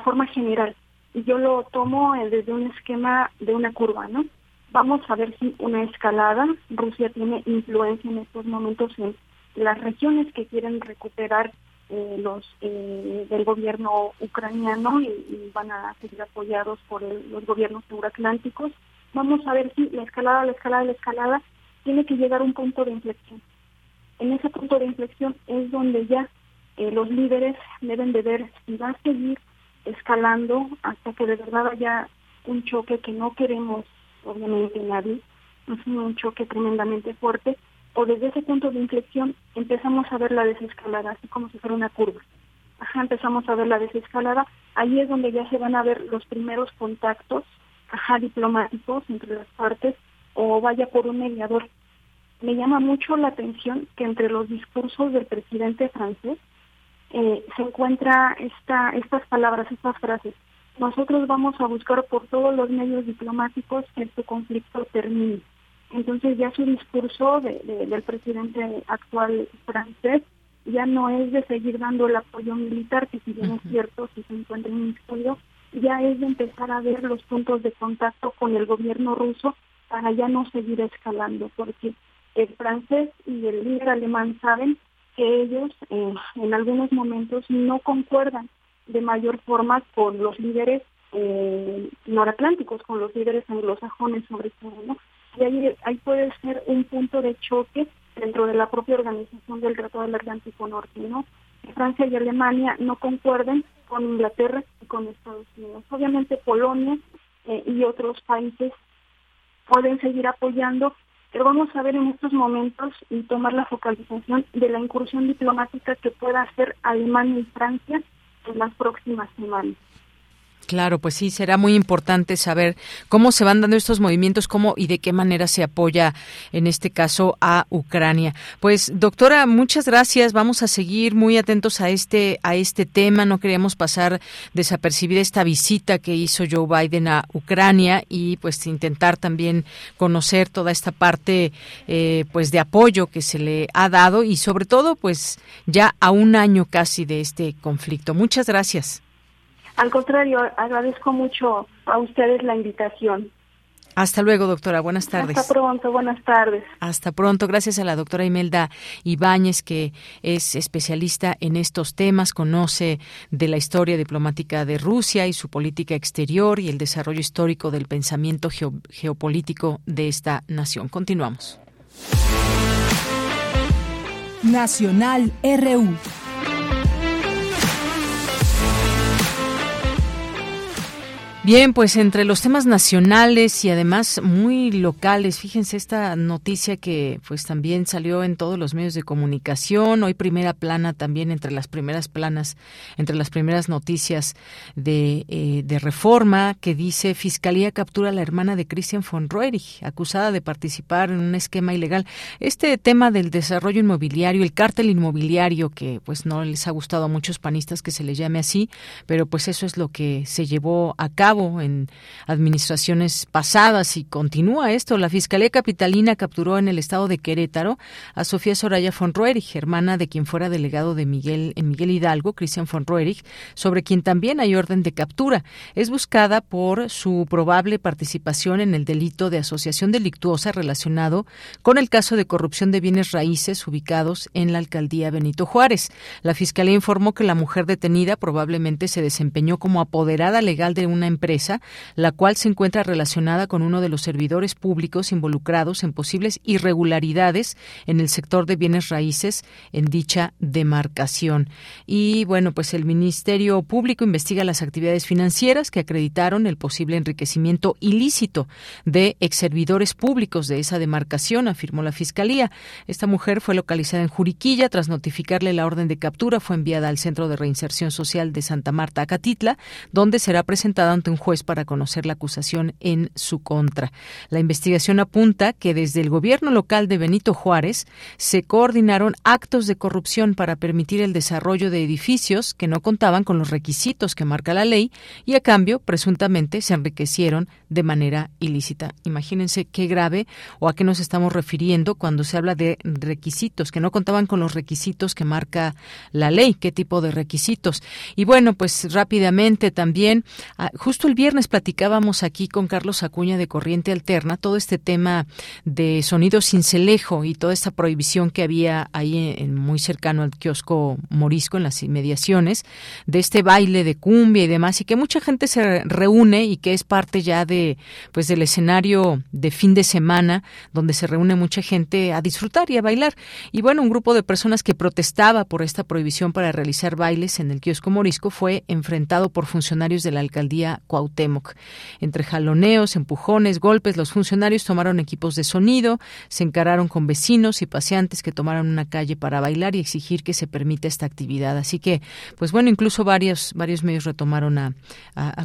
forma general. Y yo lo tomo desde un esquema de una curva, ¿no? Vamos a ver si una escalada. Rusia tiene influencia en estos momentos en las regiones que quieren recuperar del gobierno ucraniano y van a seguir apoyados por los gobiernos euroatlánticos. Vamos a ver si la escalada tiene que llegar a un punto de inflexión. En ese punto de inflexión es donde ya los líderes deben de ver si va a seguir escalando hasta que de verdad haya un choque que no queremos, obviamente nadie, es un choque tremendamente fuerte, o desde ese punto de inflexión empezamos a ver la desescalada, así como si fuera una curva. Empezamos a ver la desescalada, ahí es donde ya se van a ver los primeros contactos, diplomáticos entre las partes, o vaya por un mediador. Me llama mucho la atención que entre los discursos del presidente francés se encuentra estas palabras, estas frases. Nosotros vamos a buscar por todos los medios diplomáticos que este conflicto termine. Entonces ya su discurso del presidente actual francés ya no es de seguir dando el apoyo militar, que si bien es cierto, si se encuentra en un estudio, ya es de empezar a ver los puntos de contacto con el gobierno ruso para ya no seguir escalando, porque el francés y el líder alemán saben que ellos en algunos momentos no concuerdan de mayor forma con los líderes noratlánticos, con los líderes anglosajones sobre todo, ¿no? Y ahí puede ser un punto de choque dentro de la propia organización del Tratado del Atlántico Norte, ¿no? Francia y Alemania no concuerden con Inglaterra y con Estados Unidos. Obviamente Polonia y otros países pueden seguir apoyando, pero vamos a ver en estos momentos y tomar la focalización de la incursión diplomática que pueda hacer Alemania y Francia en las próximas semanas. Claro, pues sí, será muy importante saber cómo se van dando estos movimientos, cómo y de qué manera se apoya, en este caso, a Ucrania. Pues, doctora, muchas gracias. Vamos a seguir muy atentos a este tema. No queríamos pasar desapercibida esta visita que hizo Joe Biden a Ucrania y, pues, intentar también conocer toda esta parte, pues, de apoyo que se le ha dado y, sobre todo, pues, ya a un año casi de este conflicto. Muchas gracias. Al contrario, agradezco mucho a ustedes la invitación. Hasta luego, doctora. Buenas tardes. Hasta pronto. Buenas tardes. Hasta pronto. Gracias a la doctora Imelda Ibáñez, que es especialista en estos temas, conoce de la historia diplomática de Rusia y su política exterior y el desarrollo histórico del pensamiento geopolítico de esta nación. Continuamos. Nacional RU. Bien, pues entre los temas nacionales y además muy locales, fíjense esta noticia que pues también salió en todos los medios de comunicación, hoy primera plana también entre las primeras noticias de Reforma, que dice: Fiscalía captura a la hermana de Christian von Roerich, acusada de participar en un esquema ilegal. Este tema del desarrollo inmobiliario, el cártel inmobiliario, que pues no les ha gustado a muchos panistas que se les llame así, pero pues eso es lo que se llevó a cabo en administraciones pasadas y continúa esto. La Fiscalía Capitalina capturó en el estado de Querétaro a Sofía Soraya von Roerich, hermana de quien fuera delegado de Miguel Hidalgo, Christian von Roerich, sobre quien también hay orden de captura. Es buscada por su probable participación en el delito de asociación delictuosa relacionado con el caso de corrupción de bienes raíces ubicados en la alcaldía Benito Juárez. La Fiscalía informó que la mujer detenida probablemente se desempeñó como apoderada legal de una empresa, la cual se encuentra relacionada con uno de los servidores públicos involucrados en posibles irregularidades en el sector de bienes raíces en dicha demarcación. Y bueno, pues el Ministerio Público investiga las actividades financieras que acreditaron el posible enriquecimiento ilícito de exservidores públicos de esa demarcación, afirmó la Fiscalía. Esta mujer fue localizada en Juriquilla. Tras notificarle la orden de captura, fue enviada al Centro de Reinserción Social de Santa Marta, Acatitla, donde será presentada ante un juez para conocer la acusación en su contra. La investigación apunta que desde el gobierno local de Benito Juárez se coordinaron actos de corrupción para permitir el desarrollo de edificios que no contaban con los requisitos que marca la ley y a cambio presuntamente se enriquecieron de manera ilícita. Imagínense qué grave o a qué nos estamos refiriendo cuando se habla de requisitos, que no contaban con los requisitos que marca la ley, qué tipo de requisitos. Y bueno, pues rápidamente también, justo el viernes platicábamos aquí con Carlos Acuña de Corriente Alterna todo este tema de Sonido Sincelejo y toda esta prohibición que había ahí muy cercano al kiosco Morisco, en las inmediaciones, de este baile de cumbia y demás, y que mucha gente se reúne y que es parte ya de pues del escenario de fin de semana donde se reúne mucha gente a disfrutar y a bailar. Y bueno, un grupo de personas que protestaba por esta prohibición para realizar bailes en el kiosco Morisco fue enfrentado por funcionarios de la alcaldía Cuauhtémoc. Entre jaloneos, empujones, golpes, los funcionarios tomaron equipos de sonido, se encararon con vecinos y paseantes que tomaron una calle para bailar y exigir que se permita esta actividad. Así que, pues bueno, incluso varios medios retomaron a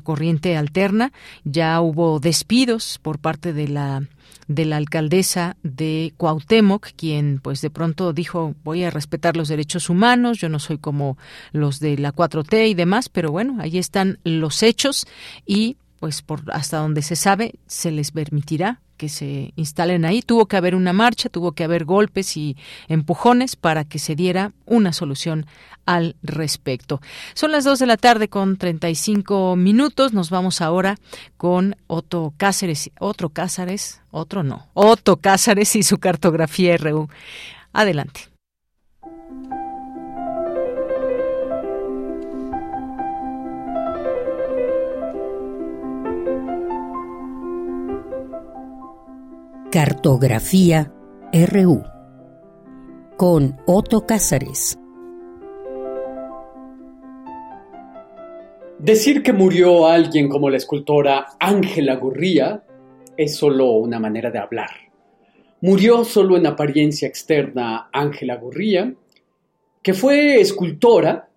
Corriente Alterna. Ya hubo despidos por parte de la alcaldesa de Cuauhtémoc, quien pues de pronto dijo: voy a respetar los derechos humanos, yo no soy como los de la 4T y demás, pero bueno, ahí están los hechos y pues por hasta donde se sabe se les permitirá que se instalen ahí. Tuvo que haber una marcha, tuvo que haber golpes y empujones para que se diera una solución al respecto. Son las 2:35 PM. Nos vamos ahora con Otto Cázares y su cartografía RU. Adelante. Cartografía RU con Otto Cázares. Decir que murió alguien como la escultora Ángela Gurría es solo una manera de hablar. Murió solo en apariencia externa Ángela Gurría, que fue escultora,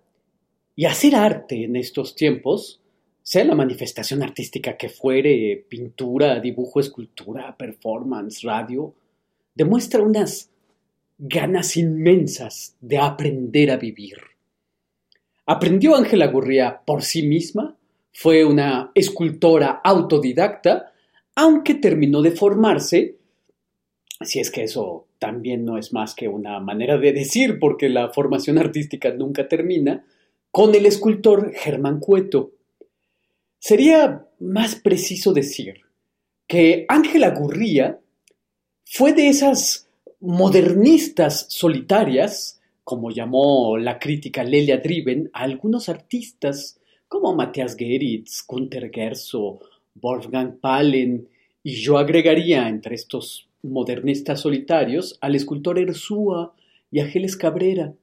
y hacer arte en estos tiempos, sea la manifestación artística que fuere, pintura, dibujo, escultura, performance, radio, demuestra unas ganas inmensas de aprender a vivir. Aprendió Ángela Gurría por sí misma, fue una escultora autodidacta, aunque terminó de formarse, si es que eso también no es más que una manera de decir, porque la formación artística nunca termina, con el escultor Germán Cueto. Sería más preciso decir que Ángela Gurría fue de esas modernistas solitarias, como llamó la crítica Lelia Driven a algunos artistas como Matthias Goeritz, Günter Gerso, Wolfgang Palen, y yo agregaría entre estos modernistas solitarios al escultor Erzúa y a Geles Cabrera.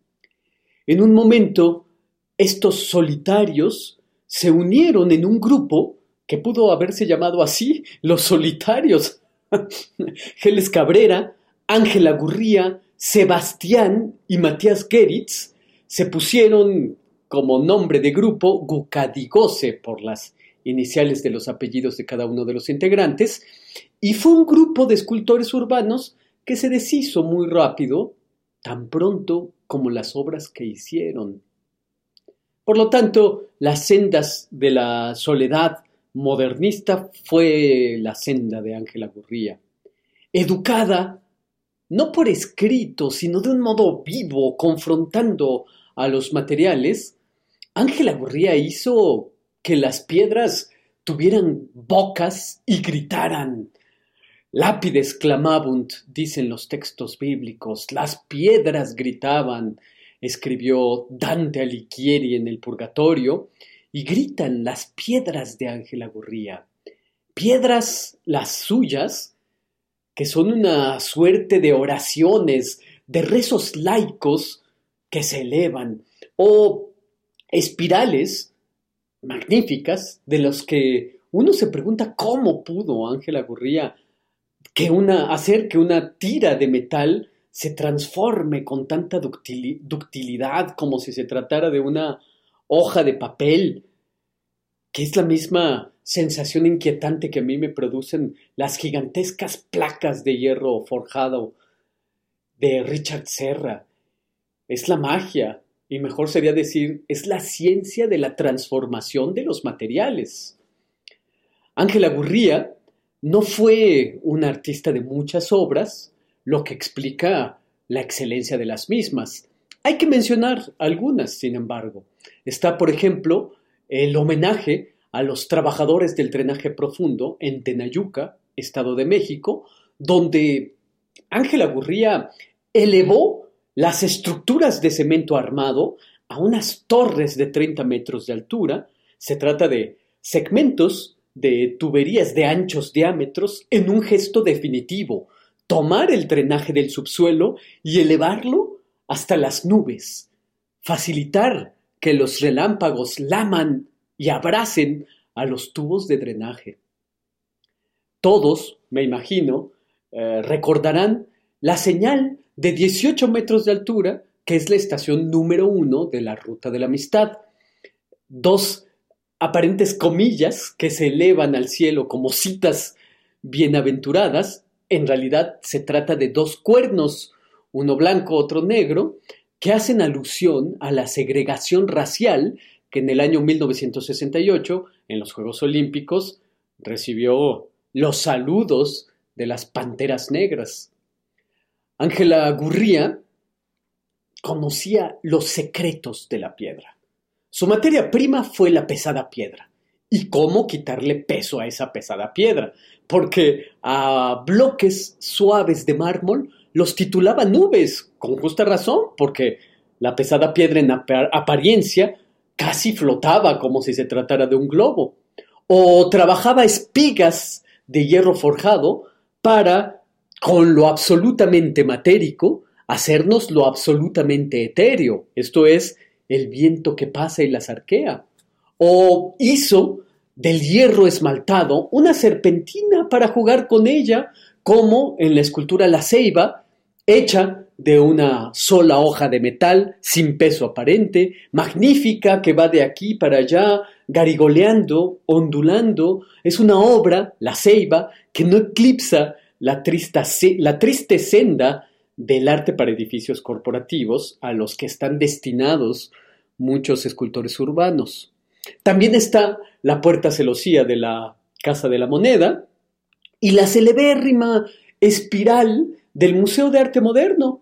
En un momento, estos solitarios se unieron en un grupo que pudo haberse llamado así, los solitarios. Geles Cabrera, Ángela Gurría, Sebastián y Matthias Goeritz se pusieron como nombre de grupo Gucadigose por las iniciales de los apellidos de cada uno de los integrantes, y fue un grupo de escultores urbanos que se deshizo muy rápido, tan pronto como las obras que hicieron. Por lo tanto, las sendas de la soledad modernista fue la senda de Ángela Gurría. Educada, no por escrito, sino de un modo vivo, confrontando a los materiales, Ángela Gurría hizo que las piedras tuvieran bocas y gritaran. Lápides clamabunt, dicen los textos bíblicos, las piedras gritaban, escribió Dante Alighieri en el Purgatorio, y gritan las piedras de Ángela Gurría. Piedras las suyas, que son una suerte de oraciones, de rezos laicos que se elevan, o espirales magníficas de los que uno se pregunta cómo pudo Ángela Gurría hacer que una tira de metal se transforme con tanta ductilidad como si se tratara de una hoja de papel, que es la misma sensación inquietante que a mí me producen las gigantescas placas de hierro forjado de Richard Serra. Es la magia, y mejor sería decir, es la ciencia de la transformación de los materiales. Ángela Gurría no fue una artista de muchas obras, lo que explica la excelencia de las mismas. Hay que mencionar algunas, sin embargo. Está, por ejemplo, el homenaje a los trabajadores del drenaje profundo en Tenayuca, Estado de México, donde Ángela Gurría elevó las estructuras de cemento armado a unas torres de 30 metros de altura. Se trata de segmentos de tuberías de anchos diámetros en un gesto definitivo: tomar el drenaje del subsuelo y elevarlo hasta las nubes, facilitar que los relámpagos laman y abracen a los tubos de drenaje. Todos, me imagino, recordarán la señal de 18 metros de altura, que es la estación número 1 de la Ruta de la Amistad. Dos aparentes comillas que se elevan al cielo como citas bienaventuradas. En realidad se trata de dos cuernos, uno blanco, otro negro, que hacen alusión a la segregación racial que en el año 1968, en los Juegos Olímpicos, recibió los saludos de las Panteras Negras. Ángela Gurría conocía los secretos de la piedra. Su materia prima fue la pesada piedra, y cómo quitarle peso a esa pesada piedra, porque a bloques suaves de mármol los titulaba nubes, con justa razón, porque la pesada piedra en apariencia casi flotaba como si se tratara de un globo, o trabajaba espigas de hierro forjado para, con lo absolutamente matérico, hacernos lo absolutamente etéreo, esto es, el viento que pasa y las arquea, o hizo del hierro esmaltado una serpentina para jugar con ella, como en la escultura La Ceiba, hecha de una sola hoja de metal, sin peso aparente, magnífica, que va de aquí para allá, garigoleando, ondulando. Es una obra, La Ceiba, que no eclipsa la triste senda del arte para edificios corporativos a los que están destinados muchos escultores urbanos. También está la puerta celosía de la Casa de la Moneda y la celebérrima espiral del Museo de Arte Moderno.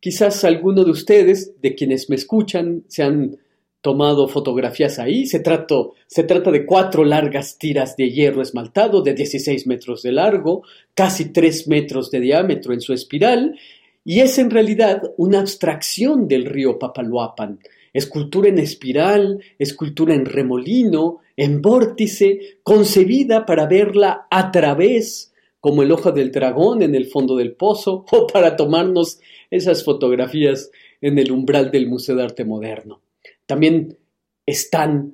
Quizás alguno de ustedes, de quienes me escuchan, se han tomado fotografías ahí. Se trata de 4 largas tiras de hierro esmaltado de 16 metros de largo, casi 3 metros de diámetro en su espiral, y es en realidad una abstracción del río Papaloapan. Escultura en espiral, escultura en remolino, en vórtice, concebida para verla a través, como el ojo del dragón en el fondo del pozo, o para tomarnos esas fotografías en el umbral del Museo de Arte Moderno. También está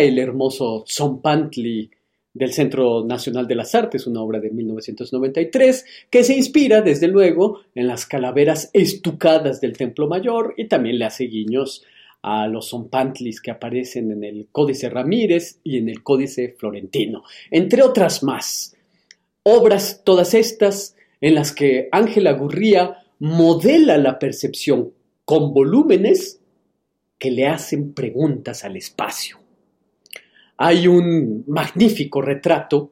el hermoso Tzompantli del Centro Nacional de las Artes, una obra de 1993, que se inspira, desde luego, en las calaveras estucadas del Templo Mayor, y también le hace guiños a los Tzompantlis que aparecen en el Códice Ramírez y en el Códice Florentino, entre otras más. Obras, todas estas, en las que Ángela Gurría modela la percepción con volúmenes que le hacen preguntas al espacio. Hay un magnífico retrato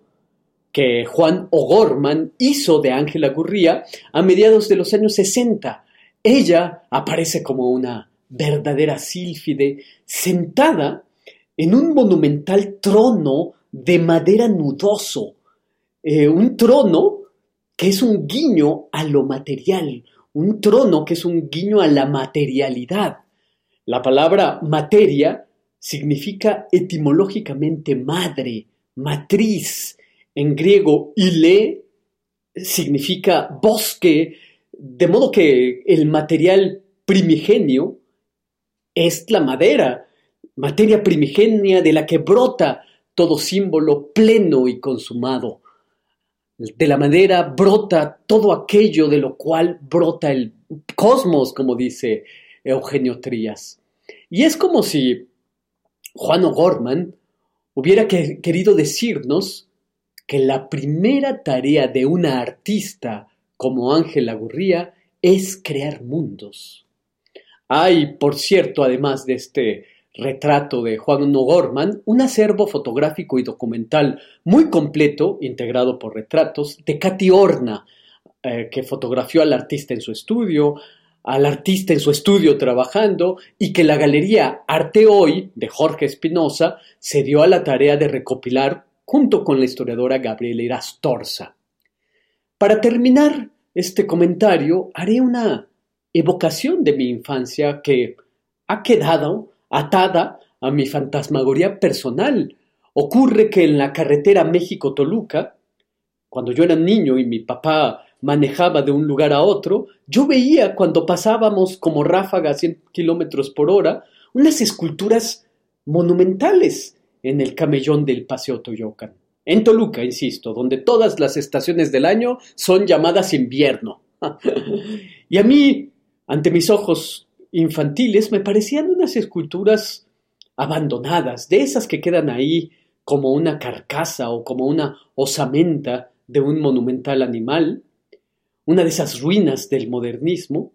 que Juan O'Gorman hizo de Ángela Gurría a mediados de los años 60. Ella aparece como una verdadera sílfide sentada en un monumental trono de madera nudoso. Un trono que es un guiño a lo material, un trono que es un guiño a la materialidad. La palabra materia significa etimológicamente madre, matriz. En griego, ile significa bosque, de modo que el material primigenio es la madera, materia primigenia de la que brota todo símbolo pleno y consumado. De la madera brota todo aquello de lo cual brota el cosmos, como dice Eugenio Trías. Y es como si Juan O'Gorman hubiera querido decirnos que la primera tarea de una artista como Ángela Gurría es crear mundos. Hay, por cierto, además de este retrato de Juan O'Gorman, un acervo fotográfico y documental muy completo, integrado por retratos, de Cati Horna, que fotografió al artista en su estudio, trabajando, y que la Galería Arte Hoy de Jorge Espinosa se dio a la tarea de recopilar junto con la historiadora Gabriela Irastorza. Para terminar este comentario, haré una evocación de mi infancia que ha quedado atada a mi fantasmagoría personal. Ocurre que en la carretera México-Toluca, cuando yo era niño y mi papá manejaba de un lugar a otro, yo veía, cuando pasábamos como ráfaga a 100 kilómetros por hora, unas esculturas monumentales en el camellón del Paseo Toyocan. En Toluca, insisto, donde todas las estaciones del año son llamadas invierno. Y a mí, ante mis ojos infantiles, me parecían unas esculturas abandonadas, de esas que quedan ahí como una carcasa o como una osamenta de un monumental animal. Una de esas ruinas del modernismo,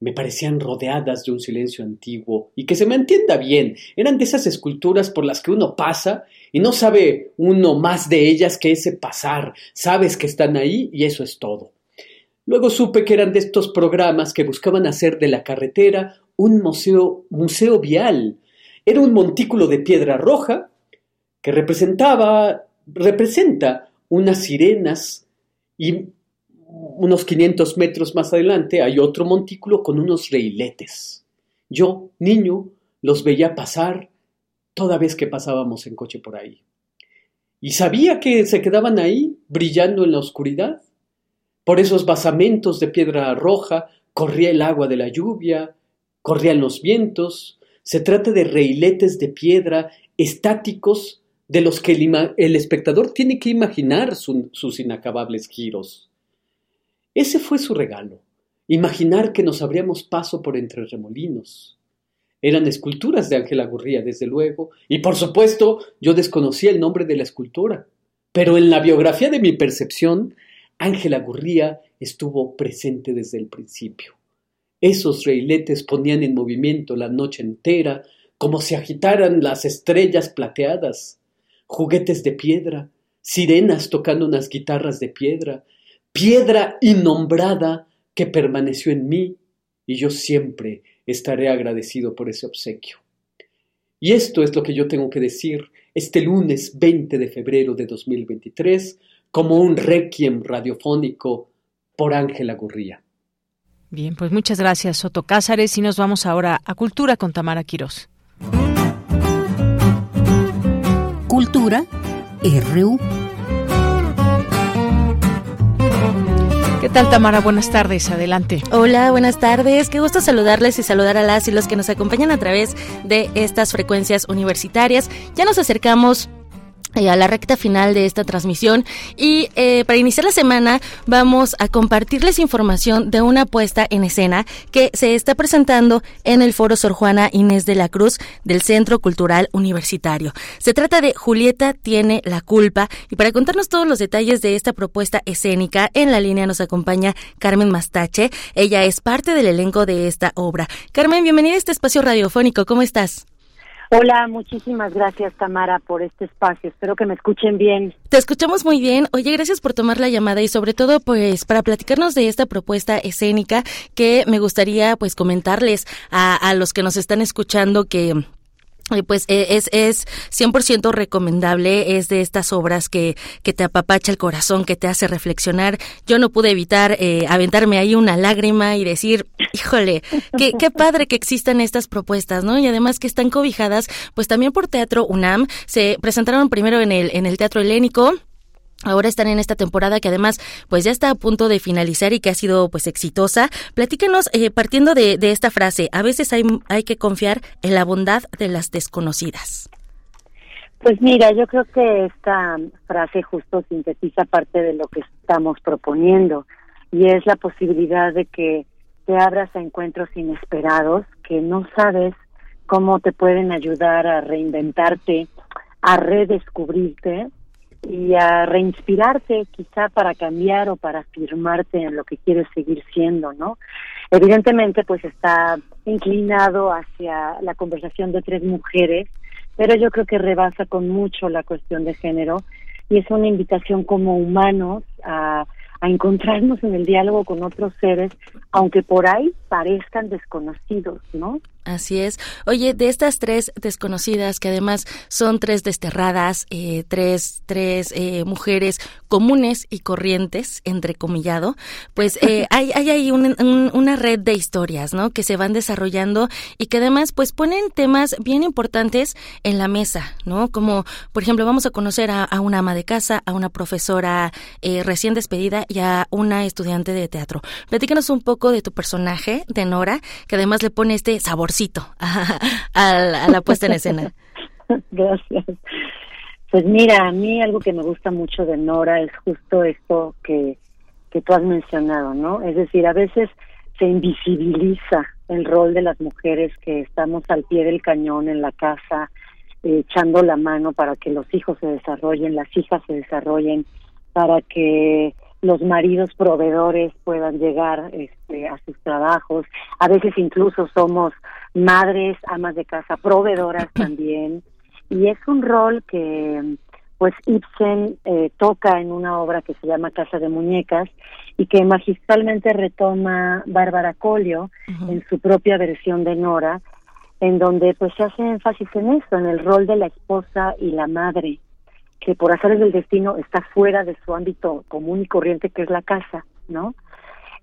me parecían rodeadas de un silencio antiguo, y que se me entienda bien, eran de esas esculturas por las que uno pasa y no sabe uno más de ellas que ese pasar, sabes que están ahí y eso es todo. Luego supe que eran de estos programas que buscaban hacer de la carretera un museo vial. Era un montículo de piedra roja que representa unas sirenas, y unos 500 metros más adelante hay otro montículo con unos reiletes. Yo, niño, los veía pasar toda vez que pasábamos en coche por ahí. Y sabía que se quedaban ahí, brillando en la oscuridad. Por esos basamentos de piedra roja corría el agua de la lluvia, corrían los vientos. Se trata de reiletes de piedra estáticos de los que el espectador tiene que imaginar sus inacabables giros. Ese fue su regalo, imaginar que nos abríamos paso por entre remolinos. Eran esculturas de Ángela Gurría, desde luego, y por supuesto yo desconocía el nombre de la escultora, pero en la biografía de mi percepción, Ángela Gurría estuvo presente desde el principio. Esos reiletes ponían en movimiento la noche entera, como si agitaran las estrellas plateadas, juguetes de piedra, sirenas tocando unas guitarras de piedra, piedra innombrada que permaneció en mí, y yo siempre estaré agradecido por ese obsequio. Y esto es lo que yo tengo que decir este lunes 20 de febrero de 2023, como un requiem radiofónico por Ángela Gurría. Bien, pues muchas gracias, Soto Cázares, y nos vamos ahora a Cultura con Tamara Quirós. Cultura RU. ¿Qué tal, Tamara? Buenas tardes, adelante. Hola, buenas tardes. Qué gusto saludarles y saludar a las y los que nos acompañan a través de estas frecuencias universitarias. Ya nos acercamos a la recta final de esta transmisión y para iniciar la semana vamos a compartirles información de una puesta en escena que se está presentando en el Foro Sor Juana Inés de la Cruz del Centro Cultural Universitario. Se trata de Julieta tiene la culpa, y para contarnos todos los detalles de esta propuesta escénica en la línea nos acompaña Carmen Mastache. Ella es parte del elenco de esta obra. Carmen, bienvenida a este espacio radiofónico, ¿cómo estás? Hola, muchísimas gracias, Tamara, por este espacio. Espero que me escuchen bien. Te escuchamos muy bien. Oye, gracias por tomar la llamada y sobre todo, pues, para platicarnos de esta propuesta escénica que me gustaría, pues, comentarles a los que nos están escuchando que... pues es 100% recomendable, es de estas obras que te apapacha el corazón, que te hace reflexionar. Yo no pude evitar aventarme ahí una lágrima y decir, híjole, qué padre que existan estas propuestas, ¿no? Y además que están cobijadas, pues también por Teatro UNAM. Se presentaron primero en el Teatro Helénico. Ahora están en esta temporada que además pues ya está a punto de finalizar y que ha sido pues exitosa. Platícanos partiendo de esta frase, a veces hay que confiar en la bondad de las desconocidas. Pues mira, yo creo que esta frase justo sintetiza parte de lo que estamos proponiendo, y es la posibilidad de que te abras a encuentros inesperados que no sabes cómo te pueden ayudar a reinventarte, a redescubrirte y a reinspirarte quizá para cambiar o para afirmarte en lo que quieres seguir siendo, ¿no? Evidentemente, pues está inclinado hacia la conversación de tres mujeres, pero yo creo que rebasa con mucho la cuestión de género y es una invitación como humanos a encontrarnos en el diálogo con otros seres, aunque por ahí parezcan desconocidos, ¿no? Así es. Oye, de estas tres desconocidas, que además son tres desterradas, tres mujeres comunes y corrientes, entrecomillado, pues hay ahí una red de historias, ¿no?, que se van desarrollando y que además pues ponen temas bien importantes en la mesa, ¿no? Como, por ejemplo, vamos a conocer a una ama de casa, a una profesora recién despedida y a una estudiante de teatro. Platícanos un poco de tu personaje, de Nora, que además le pone este sabor a la puesta en escena. Gracias. Pues mira, a mí algo que me gusta mucho de Nora es justo esto que tú has mencionado, ¿no? Es decir, a veces se invisibiliza el rol de las mujeres que estamos al pie del cañón en la casa, echando la mano para que los hijos se desarrollen, las hijas se desarrollen, para que los maridos proveedores puedan llegar a sus trabajos. A veces incluso somos madres, amas de casa, proveedoras también. Y es un rol que pues Ibsen toca en una obra que se llama Casa de Muñecas y que magistralmente retoma Bárbara Collio en su propia versión de Nora, en donde pues se hace énfasis en eso, en el rol de la esposa y la madre, que por azares del destino está fuera de su ámbito común y corriente, que es la casa, ¿no?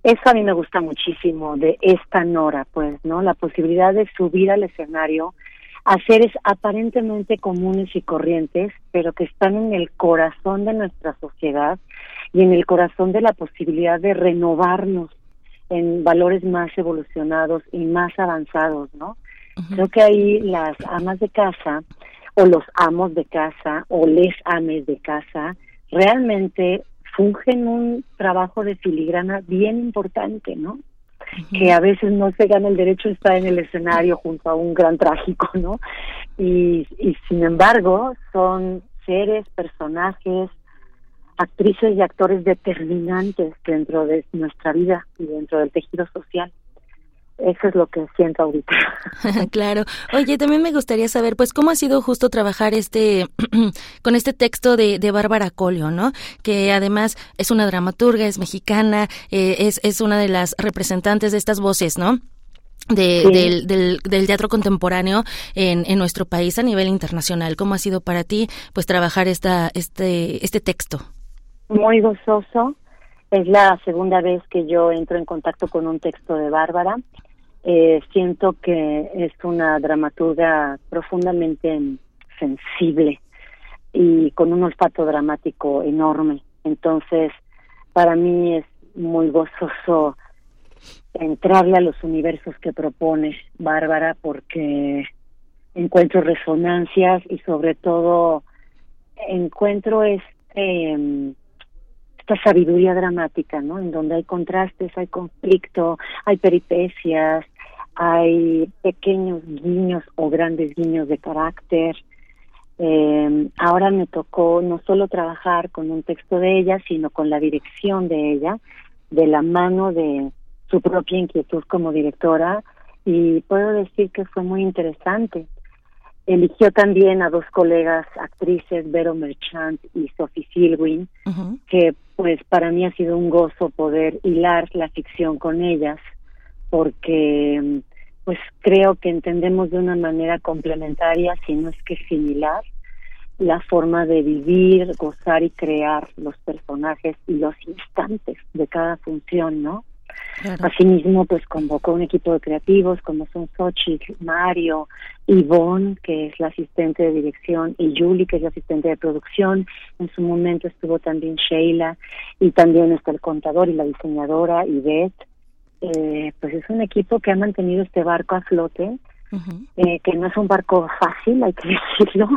Eso a mí me gusta muchísimo de esta Nora, pues, ¿no? La posibilidad de subir al escenario a seres aparentemente comunes y corrientes, pero que están en el corazón de nuestra sociedad y en el corazón de la posibilidad de renovarnos en valores más evolucionados y más avanzados, ¿no? Creo que ahí las amas de casa o los amos de casa o les ames de casa realmente fungen un trabajo de filigrana bien importante, ¿no? Que a veces no se gana el derecho a estar en el escenario junto a un gran trágico, ¿no? Y sin embargo son seres, personajes, actrices y actores determinantes dentro de nuestra vida y dentro del tejido social. Eso es lo que siento ahorita. Claro. Oye, también me gustaría saber, pues, cómo ha sido justo trabajar con este texto de Bárbara Colio, ¿no? Que además es una dramaturga, es mexicana, es una de las representantes de estas voces, ¿no? Del teatro contemporáneo en nuestro país a nivel internacional. ¿Cómo ha sido para ti, pues, trabajar este texto? Muy gozoso. Es la segunda vez que yo entro en contacto con un texto de Bárbara. Siento que es una dramaturga profundamente sensible y con un olfato dramático enorme. Entonces, para mí es muy gozoso entrarle a los universos que propone Bárbara, porque encuentro resonancias y sobre todo encuentro esta sabiduría dramática, ¿no? En donde hay contrastes, hay conflicto, hay peripecias, hay pequeños guiños o grandes guiños de carácter. Ahora me tocó no solo trabajar con un texto de ella, sino con la dirección de ella, de la mano de su propia inquietud como directora, y puedo decir que fue muy interesante. Eligió también a dos colegas actrices, Vero Merchant y Sophie Silwin, que pues para mí ha sido un gozo poder hilar la ficción con ellas, porque pues creo que entendemos de una manera complementaria, si no es que similar, la forma de vivir, gozar y crear los personajes y los instantes de cada función, ¿no? Claro. Asimismo, pues convocó un equipo de creativos como son Xochitl, Mario, Ivonne, que es la asistente de dirección, y Julie, que es la asistente de producción. En su momento estuvo también Sheila, y también está el contador y la diseñadora Ivette. Pues es un equipo que ha mantenido este barco a flote, que no es un barco fácil, hay que decirlo.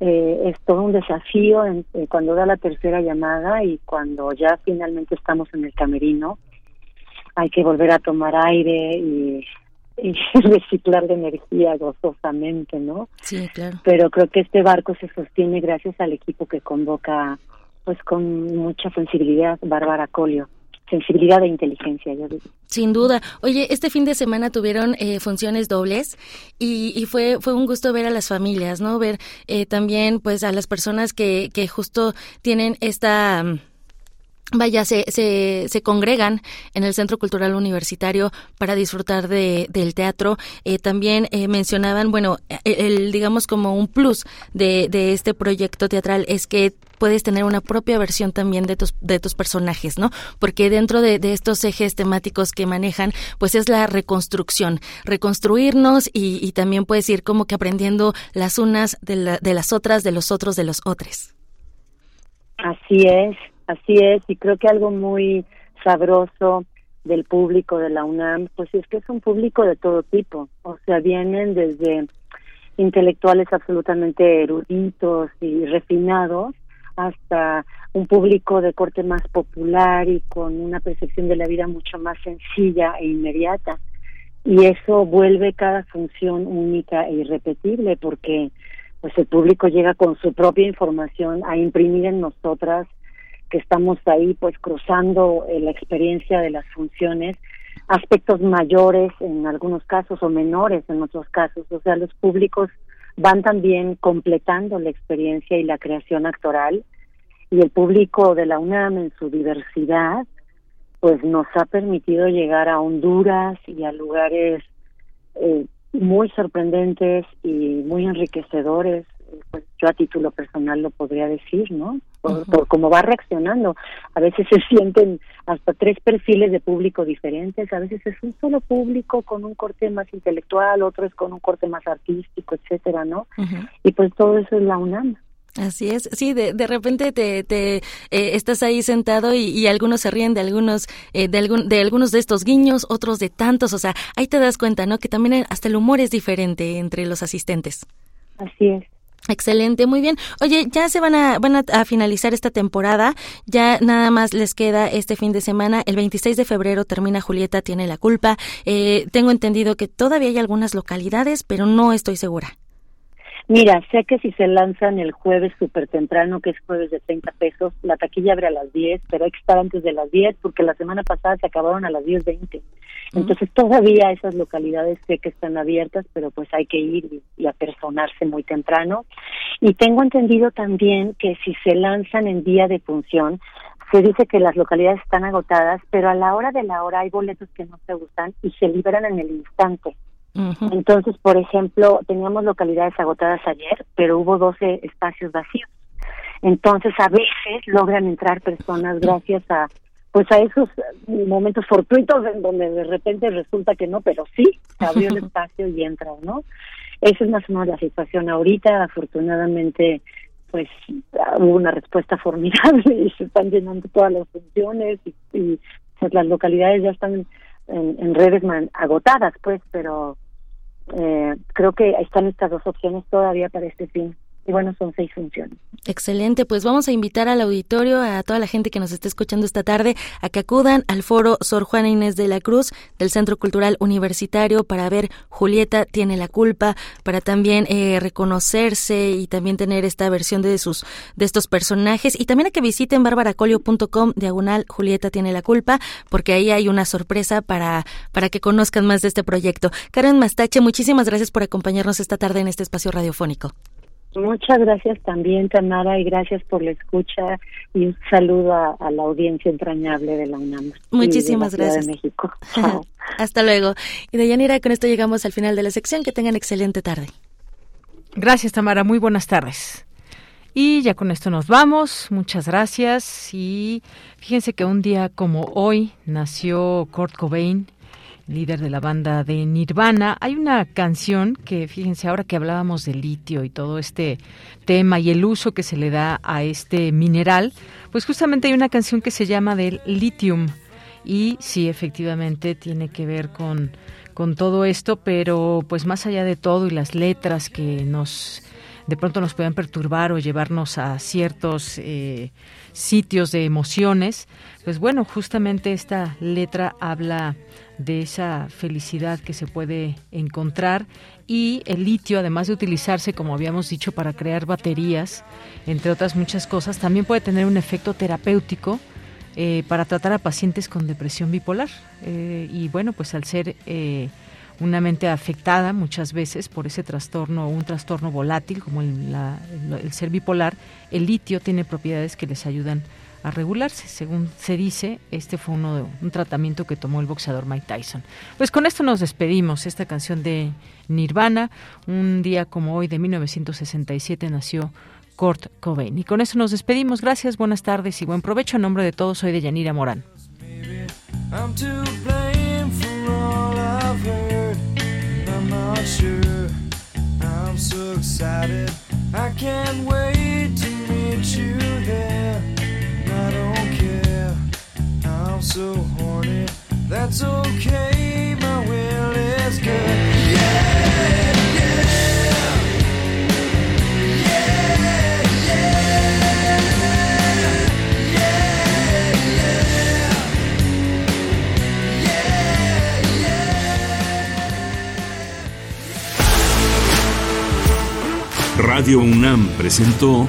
Es todo un desafío cuando da la tercera llamada y cuando ya finalmente estamos en el camerino. Hay que volver a tomar aire y reciclar de energía gozosamente, ¿no? Sí, claro. Pero creo que este barco se sostiene gracias al equipo que convoca, pues, con mucha sensibilidad, Bárbara Colio. Sensibilidad e inteligencia, yo digo. Sin duda. Oye, este fin de semana tuvieron funciones dobles y fue un gusto ver a las familias, ¿no? Ver también, pues, a las personas que justo tienen esta... Vaya, se congregan en el Centro Cultural Universitario para disfrutar del teatro. También mencionaban, bueno, digamos como un plus de este proyecto teatral es que puedes tener una propia versión también de tus personajes, ¿no? Porque dentro de estos ejes temáticos que manejan, pues es la reconstrucción, reconstruirnos y también puedes ir como que aprendiendo las unas de las otras, de los otros, de los otros. Así es. Así es, y creo que algo muy sabroso del público de la UNAM, pues es que es un público de todo tipo, o sea, vienen desde intelectuales absolutamente eruditos y refinados hasta un público de corte más popular y con una percepción de la vida mucho más sencilla e inmediata, y eso vuelve cada función única e irrepetible, porque pues el público llega con su propia información a imprimir en nosotras que estamos ahí pues cruzando la experiencia de las funciones, aspectos mayores en algunos casos o menores en otros casos, o sea, los públicos van también completando la experiencia y la creación actoral, y el público de la UNAM en su diversidad pues nos ha permitido llegar a Honduras y a lugares muy sorprendentes y muy enriquecedores. Pues yo a título personal lo podría decir, ¿no? Por cómo va reaccionando. A veces se sienten hasta tres perfiles de público diferentes, a veces es un solo público con un corte más intelectual, otro es con un corte más artístico, etcétera, ¿no? Y pues todo eso es la UNAM. Así es, sí, de repente te estás ahí sentado y algunos se ríen de algunos de algunos de estos guiños, otros de tantos, o sea, ahí te das cuenta, ¿no? Que también hasta el humor es diferente entre los asistentes. Así es. Excelente, muy bien. Oye, ya se van a finalizar esta temporada, ya nada más les queda este fin de semana, el 26 de febrero termina Julieta Tiene la Culpa, tengo entendido que todavía hay algunas localidades, pero no estoy segura. Mira, sé que si se lanzan el jueves súper temprano, que es jueves de 30 pesos, la taquilla abre a las 10, pero hay que estar antes de las 10, porque la semana pasada se acabaron a las 10:20. Entonces todavía esas localidades sé que están abiertas, pero pues hay que ir y apersonarse muy temprano. Y tengo entendido también que si se lanzan en día de función, se dice que las localidades están agotadas, pero a la hora de la hora hay boletos que no se usan y se liberan en el instante. Entonces, por ejemplo, teníamos localidades agotadas ayer, pero hubo 12 espacios vacíos. Entonces, a veces logran entrar personas gracias a, pues, a esos momentos fortuitos en donde de repente resulta que no, pero sí, se abrió el espacio y entran, ¿no? Esa es más o menos la situación ahorita. Afortunadamente, pues, hubo una respuesta formidable y se están llenando todas las funciones y pues, las localidades ya están en redes agotadas, pues, pero creo que están estas dos opciones todavía para este fin. Y bueno, son 6 funciones. Excelente, pues vamos a invitar al auditorio, a toda la gente que nos esté escuchando esta tarde, a que acudan al foro Sor Juana Inés de la Cruz del Centro Cultural Universitario para ver Julieta Tiene la Culpa, para también reconocerse y también tener esta versión de estos personajes. Y también a que visiten barbaracolio.com/Julieta Tiene la Culpa, porque ahí hay una sorpresa para que conozcan más de este proyecto. Karen Mastache, muchísimas gracias por acompañarnos esta tarde en este espacio radiofónico. Muchas gracias también, Tamara, y gracias por la escucha y un saludo a la audiencia entrañable de la UNAM. Muchísimas gracias. De México. Hasta luego. Y Deyanira, con esto llegamos al final de la sección. Que tengan excelente tarde. Gracias, Tamara. Muy buenas tardes. Y ya con esto nos vamos. Muchas gracias. Y fíjense que un día como hoy nació Kurt Cobain, líder de la banda de Nirvana. Hay una canción que, fíjense, ahora que hablábamos de litio y todo este tema y el uso que se le da a este mineral, pues justamente hay una canción que se llama del Lithium y sí, efectivamente tiene que ver con todo esto, pero pues más allá de todo y las letras que nos de pronto nos pueden perturbar o llevarnos a ciertos sitios de emociones, pues bueno, justamente esta letra habla de esa felicidad que se puede encontrar. Y el litio, además de utilizarse, como habíamos dicho, para crear baterías, entre otras muchas cosas, también puede tener un efecto terapéutico para tratar a pacientes con depresión bipolar. Y bueno, pues al ser una mente afectada muchas veces por ese trastorno, un trastorno volátil como el ser bipolar, el litio tiene propiedades que les ayudan a regularse, según se dice. Este fue un tratamiento que tomó el boxeador Mike Tyson. Pues con esto nos despedimos. Esta canción de Nirvana, un día como hoy de 1967 nació Kurt Cobain. Y con esto nos despedimos. Gracias, buenas tardes y buen provecho. En nombre de todos, soy Deyanira Morán. I don't care, I'm so horny, that's okay, my will is good. Yeah, yeah, yeah, yeah, yeah, yeah, yeah. Radio UNAM presentó